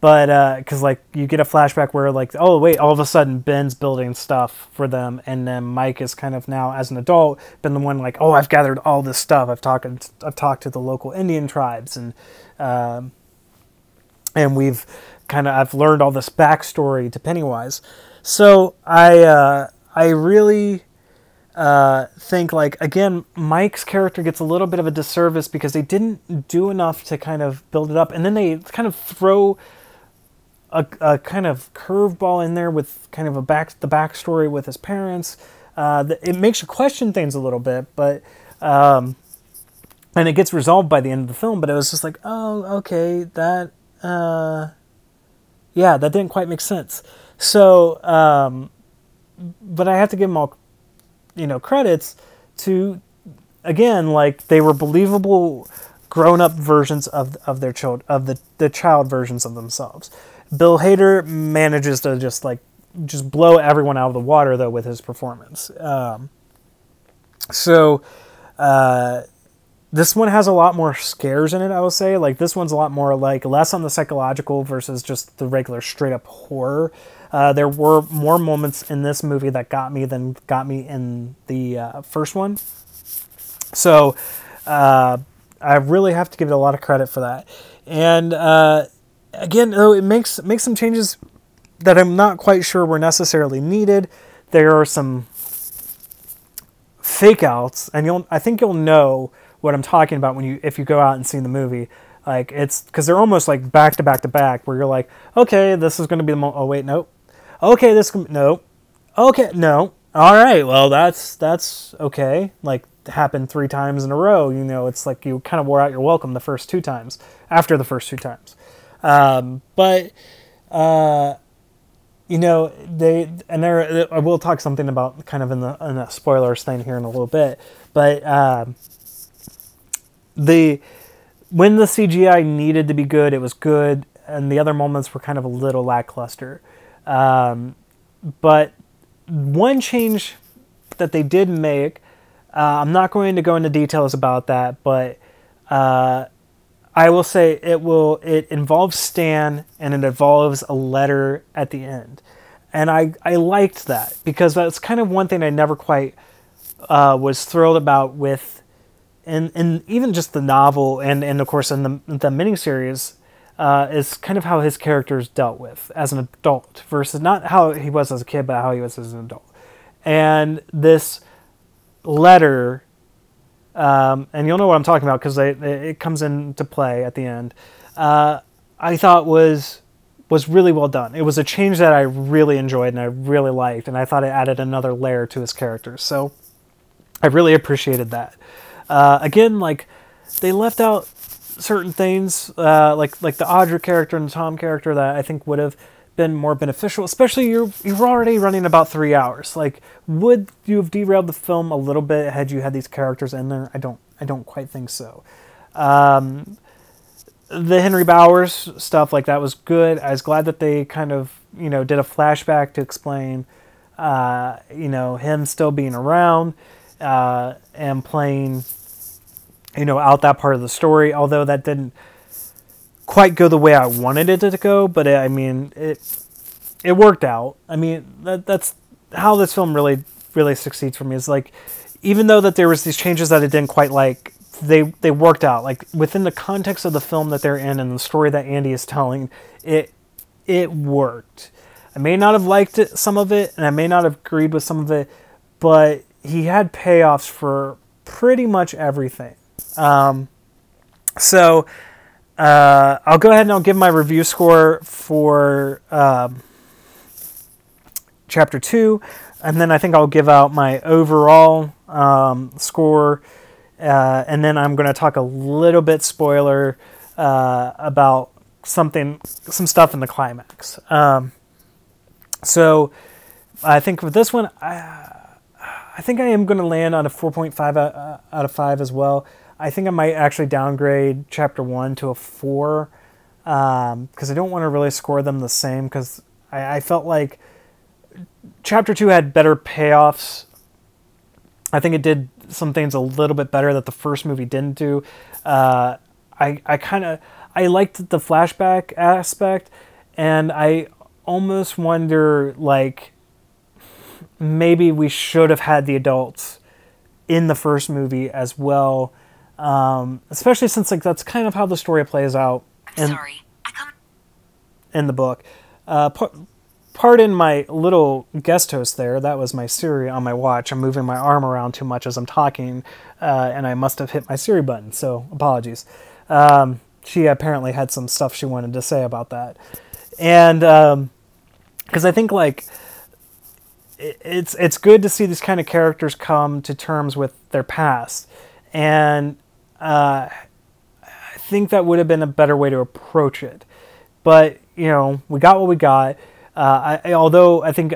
But, because, uh, like, you get a flashback where, like, oh, wait, all of a sudden Ben's building stuff for them, and then Mike is kind of now, as an adult, been the one, like, oh, I've gathered all this stuff. I've talked I've talked to the local Indian tribes, and um, and we've kind of, I've learned all this backstory to Pennywise. So I, uh, I really uh, think, like, again, Mike's character gets a little bit of a disservice because they didn't do enough to kind of build it up, and then they kind of throw... A, a kind of curveball in there with kind of a back the backstory with his parents. Uh, the, it makes you question things a little bit, but um, and it gets resolved by the end of the film. But it was just like, oh, okay, that uh, yeah, that didn't quite make sense. So, um, but I have to give them all, you know, credits to, again, like, they were believable, grown up versions of of their child of the the child versions of themselves. Bill Hader manages to just, like, just blow everyone out of the water, though, with his performance. Um, so, uh, this one has a lot more scares in it, I will say. Like, this one's a lot more, like, less on the psychological versus just the regular straight-up horror. Uh, there were more moments in this movie that got me than got me in the uh, first one. So, uh, I really have to give it a lot of credit for that. And, uh... Again, though, it makes makes some changes that I'm not quite sure were necessarily needed. There are some fake outs, and you'll I think you'll know what I'm talking about when you if you go out and see the movie. Like, it's because they're almost like back to back to back, where you're like, okay, this is going to be the mo- oh wait nope, okay this no, okay no, all right, well that's that's okay. Like, happened three times in a row. You know, it's like you kind of wore out your welcome the first two times after the first two times. Um, but, uh, you know, they, and there, I will talk something about kind of in the, in the spoilers thing here in a little bit, but, um, the, when the C G I needed to be good, it was good, and the other moments were kind of a little lackluster. Um, but one change that they did make, uh, I'm not going to go into details about that, but uh, I will say it will. It involves Stan, and it involves a letter at the end. And I, I liked that, because that's kind of one thing I never quite uh, was thrilled about with, and and even just the novel, and, and of course in the, the miniseries, uh, is kind of how his character is dealt with as an adult, versus not how he was as a kid, but how he was as an adult. And this letter, um, and you'll know what I'm talking about because it comes into play at the end, uh, I thought was was really well done. It was a change that I really enjoyed and I really liked, and I thought it added another layer to his character. So I really appreciated that. Uh, again, like, they left out certain things, uh, like like the Audra character and the Tom character, that I think would have been more beneficial, especially you're you're already running about three hours. Like, would you have derailed the film a little bit had you had these characters in there? I don't I don't quite think so. Um, the Henry Bowers stuff, like, that was good. I was glad that they kind of, you know, did a flashback to explain, uh, you know, him still being around, uh, and playing, you know, out that part of the story. Although that didn't quite go the way I wanted it to go, but it, I mean, it it worked out. I mean, that that's how this film really really succeeds for me, is like, even though that there was these changes that I didn't quite like, they they worked out, like, within the context of the film that they're in and the story that Andy is telling, it it worked. I may not have liked it, some of it, and I may not have agreed with some of it, but he had payoffs for pretty much everything. Um, so Uh, I'll go ahead and I'll give my review score for um, Chapter two, and then I think I'll give out my overall um, score, uh, and then I'm going to talk a little bit spoiler uh, about something, some stuff in the climax. Um, so I think with this one, I, I think I am going to land on a four point five out of five as well. I think I might actually downgrade Chapter one to a four, because um, I don't want to really score them the same, because I, I felt like Chapter two had better payoffs. I think it did some things a little bit better that the first movie didn't do. Uh, I, I kind of... I liked the flashback aspect, and I almost wonder, like, maybe we should have had the adults in the first movie as well. Um, especially since, like, that's kind of how the story plays out in, Sorry, I come... in the book. Uh, p- pardon my little guest host there. That was my Siri on my watch. I'm moving my arm around too much as I'm talking, uh, and I must have hit my Siri button, so apologies. Um, she apparently had some stuff she wanted to say about that. And, um, because I think, like, it, it's, it's good to see these kind of characters come to terms with their past. And Uh, I think that would have been a better way to approach it. But, you know, we got what we got. Uh, I, although I think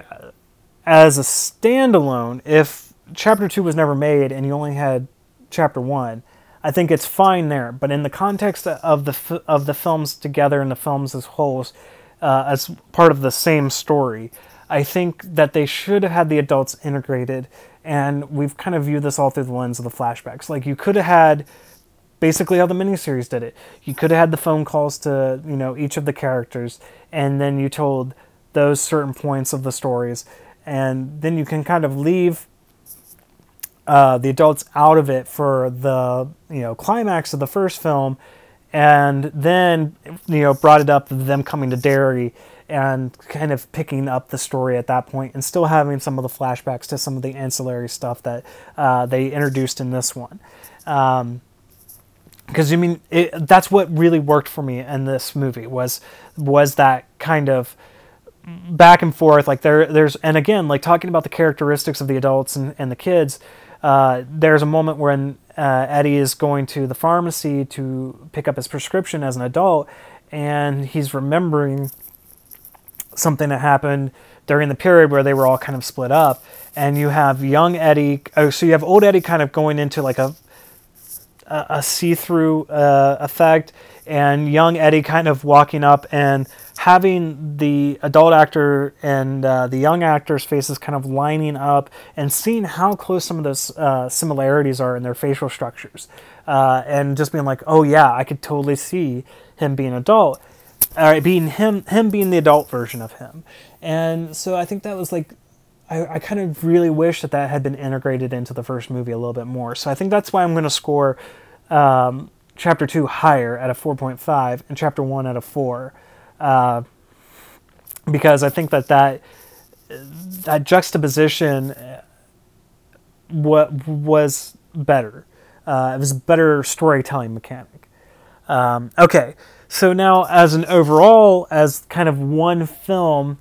as a standalone, if Chapter two was never made and you only had Chapter one, I think it's fine there. But in the context of the of the films together and the films as wholes, uh, as part of the same story, I think that they should have had the adults integrated. And we've kind of viewed this all through the lens of the flashbacks. Like, you could have had basically how the miniseries did it. You could have had the phone calls to, you know, each of the characters, and then you told those certain points of the stories, and then you can kind of leave uh, the adults out of it for the, you know, climax of the first film, and then, you know, brought it up them coming to Derry and kind of picking up the story at that point, and still having some of the flashbacks to some of the ancillary stuff that uh, they introduced in this one. Because, um, I mean, it, that's what really worked for me in this movie, was was that kind of back and forth. Like, there, there's, and again, like, talking about the characteristics of the adults and, and the kids, uh, there's a moment when uh, Eddie is going to the pharmacy to pick up his prescription as an adult, and he's remembering something that happened during the period where they were all kind of split up, and you have young Eddie. Oh, so you have old Eddie kind of going into like a a, a see-through uh, effect, and young Eddie kind of walking up and having the adult actor and uh, the young actor's faces kind of lining up, and seeing how close some of those uh, similarities are in their facial structures, uh, and just being like, oh yeah, I could totally see him being adult, or being him, him being the adult version of him. And so I think that was like, I, I kind of really wish that that had been integrated into the first movie a little bit more. So I think that's why I'm going to score um, Chapter two higher at a four point five and Chapter one at a four. Uh, because I think that that, that juxtaposition what was better. Uh, it was a better storytelling mechanic. Um, okay, so now as an overall, as kind of one film,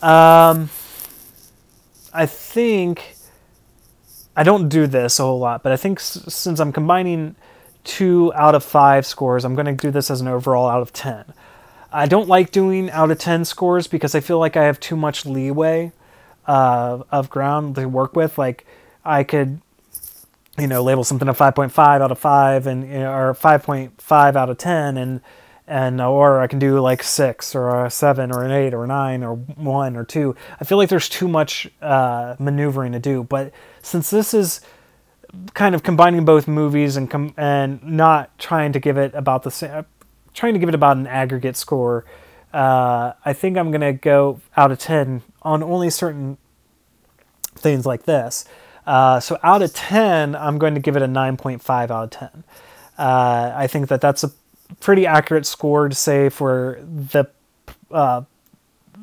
um, I think, I don't do this a whole lot, but I think s- since I'm combining two out of five scores, I'm going to do this as an overall out of ten. I don't like doing out of ten scores because I feel like I have too much leeway uh, of ground to work with. Like I could, you know, label something a five point five out of five, and you know, or five point five out of ten, and and or I can do like six or a seven or an eight or a nine or one or two. I feel like there's too much uh, maneuvering to do. But since this is kind of combining both movies and com- and not trying to give it about the same. Trying to give it about an aggregate score, uh, I think I'm going to go out of ten on only certain things like this. Uh, so out of ten, I'm going to give it a nine point five out of ten. Uh, I think that that's a pretty accurate score to say for the uh,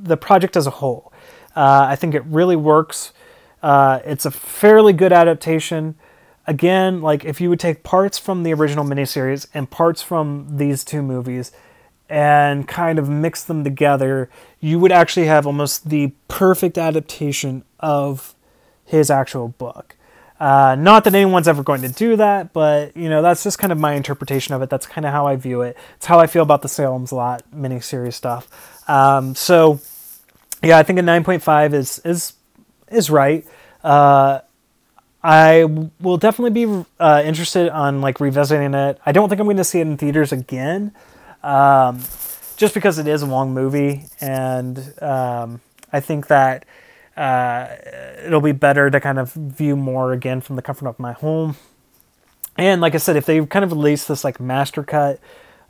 the project as a whole. Uh, I think it really works. Uh, it's a fairly good adaptation. Again, like if you would take parts from the original miniseries and parts from these two movies and kind of mix them together, you would actually have almost the perfect adaptation of his actual book. Uh, not that anyone's ever going to do that, but you know, that's just kind of my interpretation of it. That's kind of how I view it. It's how I feel about the Salem's Lot miniseries stuff. Um, so yeah, I think a nine point five is is is right. Uh, I will definitely be uh, interested on like revisiting it. I don't think I'm going to see it in theaters again, um, just because it is a long movie, and um, I think that uh, it'll be better to kind of view more again from the comfort of my home. And like I said, if they kind of release this like master cut,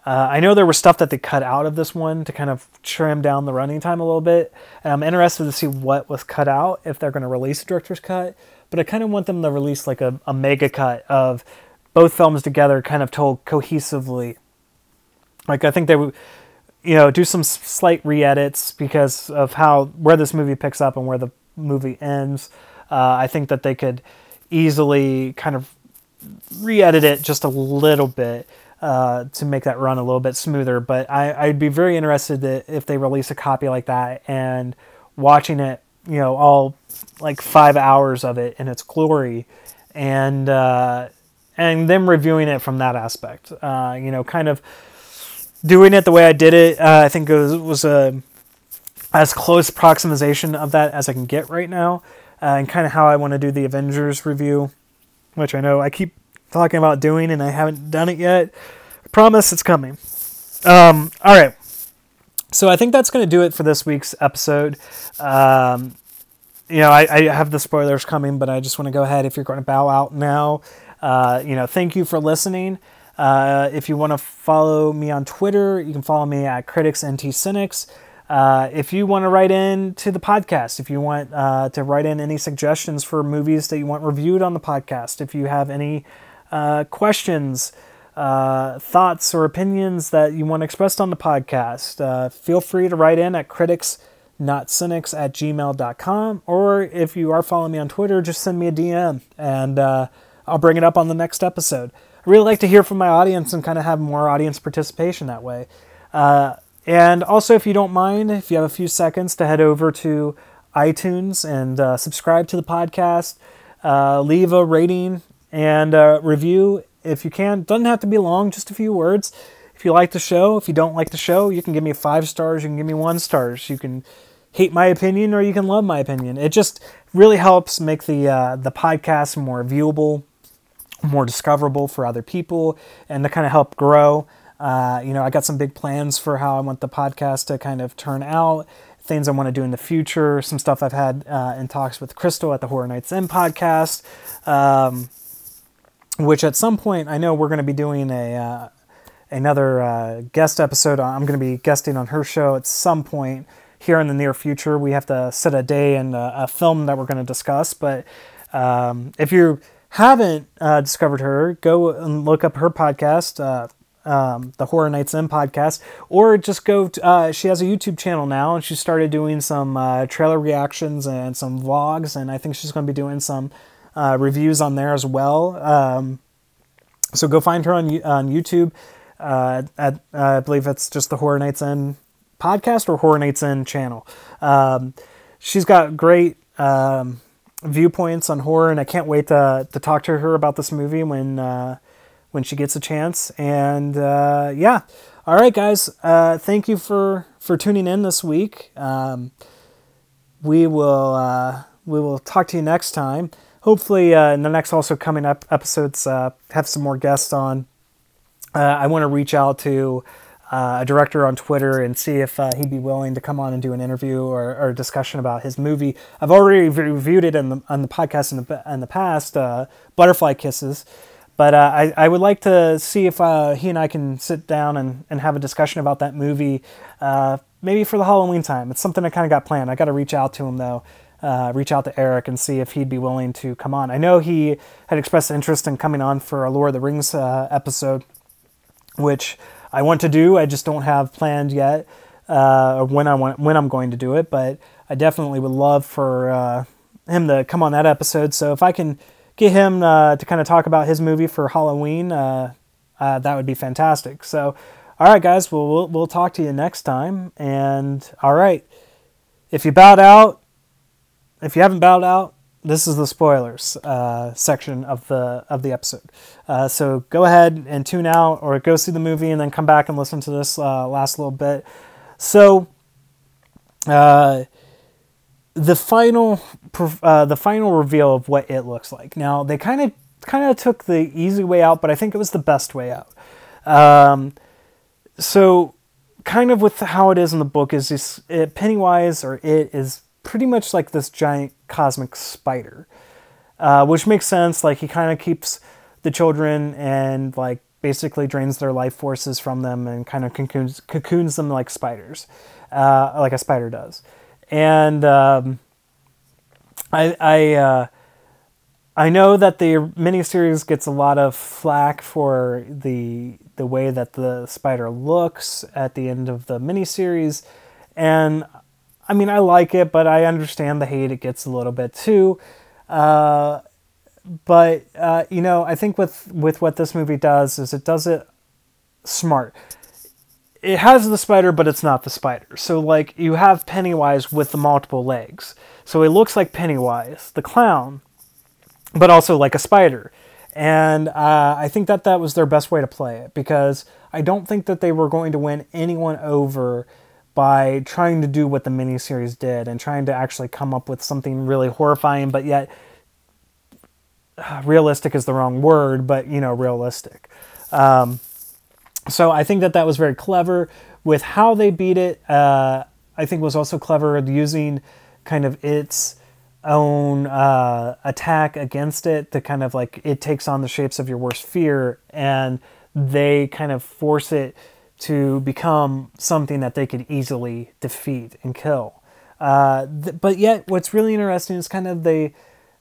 uh, I know there was stuff that they cut out of this one to kind of trim down the running time a little bit. And I'm interested to see what was cut out if they're going to release a director's cut. But I kind of want them to release like a, a mega cut of both films together, kind of told cohesively. Like I think they would, you know, do some slight re-edits because of how where this movie picks up and where the movie ends. Uh, I think that they could easily kind of re-edit it just a little bit uh, to make that run a little bit smoother. But I, I'd be very interested that if they release a copy like that and watching it, you know, all like five hours of it in its glory, and uh, and them reviewing it from that aspect, uh, you know, kind of doing it the way I did it. Uh, I think it was, was a as close approximation of that as I can get right now, uh, and kind of how I want to do the Avengers review, which I know I keep talking about doing, and I haven't done it yet. I promise it's coming. Um, all right. So I think that's going to do it for this week's episode. Um, you know, I, I have the spoilers coming, but I just want to go ahead, if you're going to bow out now, uh, you know, thank you for listening. Uh, if you want to follow me on Twitter, you can follow me at Critics N T Cynics. Uh, if you want to write in to the podcast, if you want uh, to write in any suggestions for movies that you want reviewed on the podcast, if you have any uh, questions, Uh, thoughts or opinions that you want expressed on the podcast, uh, feel free to write in at critics not cynics at gmail dot com, or if you are following me on Twitter, just send me a D M, and uh, I'll bring it up on the next episode. I really like to hear from my audience and kind of have more audience participation that way. Uh, and also, if you don't mind, if you have a few seconds to head over to iTunes and uh, subscribe to the podcast, uh, leave a rating and a review. If you can, doesn't have to be long, just a few words. If you like the show, if you don't like the show, you can give me five stars, you can give me one stars, you can hate my opinion or you can love my opinion. It just really helps make the uh, the podcast more viewable more discoverable for other people and to kind of help grow. Uh, you know, I got some big plans for how I want the podcast to kind of turn out, things I want to do in the future, some stuff I've had uh, in talks with Crystal at the Horror Nights End podcast, um, which at some point I know we're going to be doing a uh, another uh, guest episode. I'm going to be guesting on her show at some point here in the near future. We have to set a day and a, a film that we're going to discuss, but um, if you haven't uh, discovered her, go and look up her podcast, uh, um, the Horror Nights End podcast, or just go to, uh, she has a YouTube channel now, and she started doing some uh, trailer reactions and some vlogs, and I think she's going to be doing some uh, reviews on there as well. Um, so go find her on on YouTube. Uh, at, uh, I believe it's just the Horror Nights End podcast or Horror Nights End channel. Um, she's got great um, viewpoints on horror, and I can't wait to to talk to her about this movie when uh when she gets a chance. And uh yeah all right guys, uh thank you for for tuning in this week. Um we will uh we will talk to you next time, hopefully. Uh in the next also coming up episodes, uh have some more guests on. uh I want to reach out to Uh, a director on Twitter and see if uh, he'd be willing to come on and do an interview or, or a discussion about his movie. I've already reviewed it in the, on the podcast in the, in the past, uh, Butterfly Kisses, but uh, I, I would like to see if uh, he and I can sit down and, and have a discussion about that movie, uh, maybe for the Halloween time. It's something I kind of got planned. I got to reach out to him, though, uh, reach out to Eric and see if he'd be willing to come on. I know he had expressed interest in coming on for a Lord of the Rings uh, episode, which I want to do. I just don't have planned yet uh, when I want when I'm going to do it, but I definitely would love for uh, him to come on that episode. So if I can get him uh, to kind of talk about his movie for Halloween, uh, uh, that would be fantastic. So, all right, guys, we'll, we'll we'll talk to you next time. And all right, if you bowed out, if you haven't bowed out, this is the spoilers uh, section of the of the episode. Uh, so go ahead and tune out or go see the movie and then come back and listen to this uh, last little bit. So uh, the final uh, the final reveal of what it looks like. Now, they kind of kind of took the easy way out, but I think it was the best way out. Um, so kind of with how it is in the book is this, it, Pennywise or it is pretty much like this giant cosmic spider, uh, which makes sense. Like, he kind of keeps the children and like basically drains their life forces from them and kind of cocoons, cocoons them like spiders, uh, like a spider does. And um, I I, uh, I know that the miniseries gets a lot of flack for the the way that the spider looks at the end of the miniseries, and I mean, I like it, but I understand the hate it gets a little bit too. Uh, but, uh, you know, I think with, with what this movie does is it does it smart. It has the spider, but it's not the spider. So, like, you have Pennywise with the multiple legs. So it looks like Pennywise, the clown, but also like a spider. And uh, I think that that was their best way to play it, because I don't think that they were going to win anyone over by trying to do what the miniseries did and trying to actually come up with something really horrifying, but yet uh, realistic is the wrong word, but, you know, realistic. Um, so I think that that was very clever with how they beat it. Uh, I think was also clever using kind of its own uh, attack against it to kind of like, it takes on the shapes of your worst fear, and they kind of force it to become something that they could easily defeat and kill. Uh, th- but yet what's really interesting is kind of they,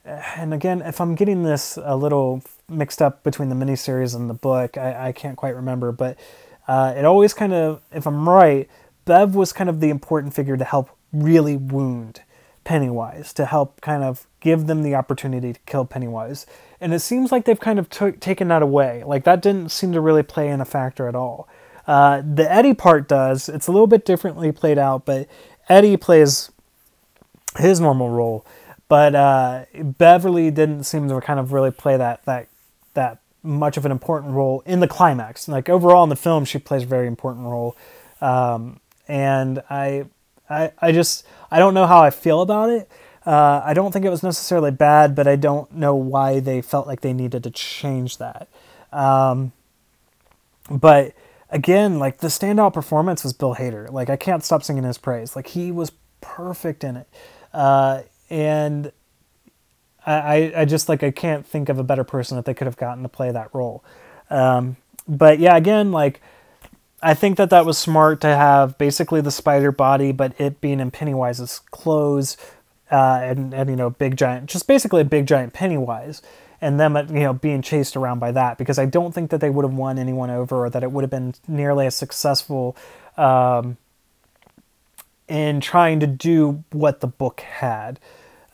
and again, if I'm getting this a little mixed up between the miniseries and the book, I, I can't quite remember, but uh, it always kind of, if I'm right, Bev was kind of the important figure to help really wound Pennywise, to help kind of give them the opportunity to kill Pennywise. And it seems like they've kind of t- taken that away. Like, that didn't seem to really play in a factor at all. Uh, the Eddie part does. It's a little bit differently played out, but Eddie plays his normal role. But uh, Beverly didn't seem to kind of really play that that that much of an important role in the climax. Like, overall in the film, she plays a very important role. Um, and I, I I just I don't know how I feel about it. Uh, I don't think it was necessarily bad, but I don't know why they felt like they needed to change that. Um, but again, like, the standout performance was Bill Hader. Like, I can't stop singing his praise. Like, he was perfect in it. Uh, and I, I just, like, I can't think of a better person that they could have gotten to play that role. Um, but yeah, again, like, I think that that was smart to have basically the spider body, but it being in Pennywise's clothes, uh, and, and, you know, big giant, just basically a big giant Pennywise, and them, you know, being chased around by that, because I don't think that they would have won anyone over, or that it would have been nearly as successful, um, in trying to do what the book had.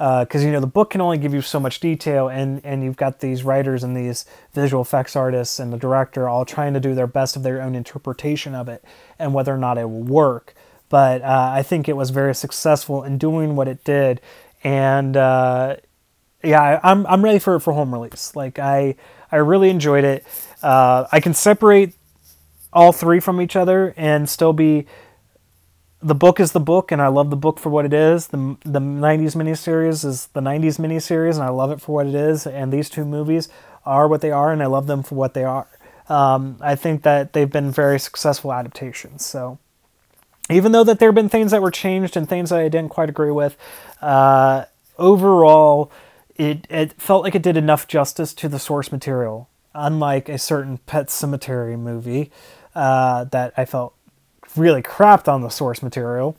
Uh, 'cause, you know, the book can only give you so much detail, and, and you've got these writers and these visual effects artists and the director all trying to do their best of their own interpretation of it and whether or not it will work. But, uh, I think it was very successful in doing what it did. And, uh, yeah, I'm, I'm ready for it for home release. Like, I, I really enjoyed it. Uh, I can separate all three from each other and still be, the book is the book, and I love the book for what it is. The the nineties miniseries is the nineties miniseries, and I love it for what it is. And these two movies are what they are, and I love them for what they are. Um, I think that they've been very successful adaptations. So even though that there have been things that were changed and things that I didn't quite agree with, uh, overall, it, it felt like it did enough justice to the source material, unlike a certain Pet Sematary movie uh, that I felt really crapped on the source material.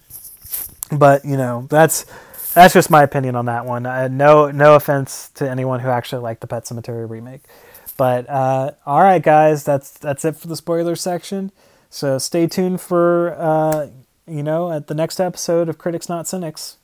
But, you know, that's that's just my opinion on that one. Uh, no no offense to anyone who actually liked the Pet Sematary remake. But uh, all right, guys, that's that's it for the spoiler section. So stay tuned for, uh, you know, at the next episode of Critics Not Cynics.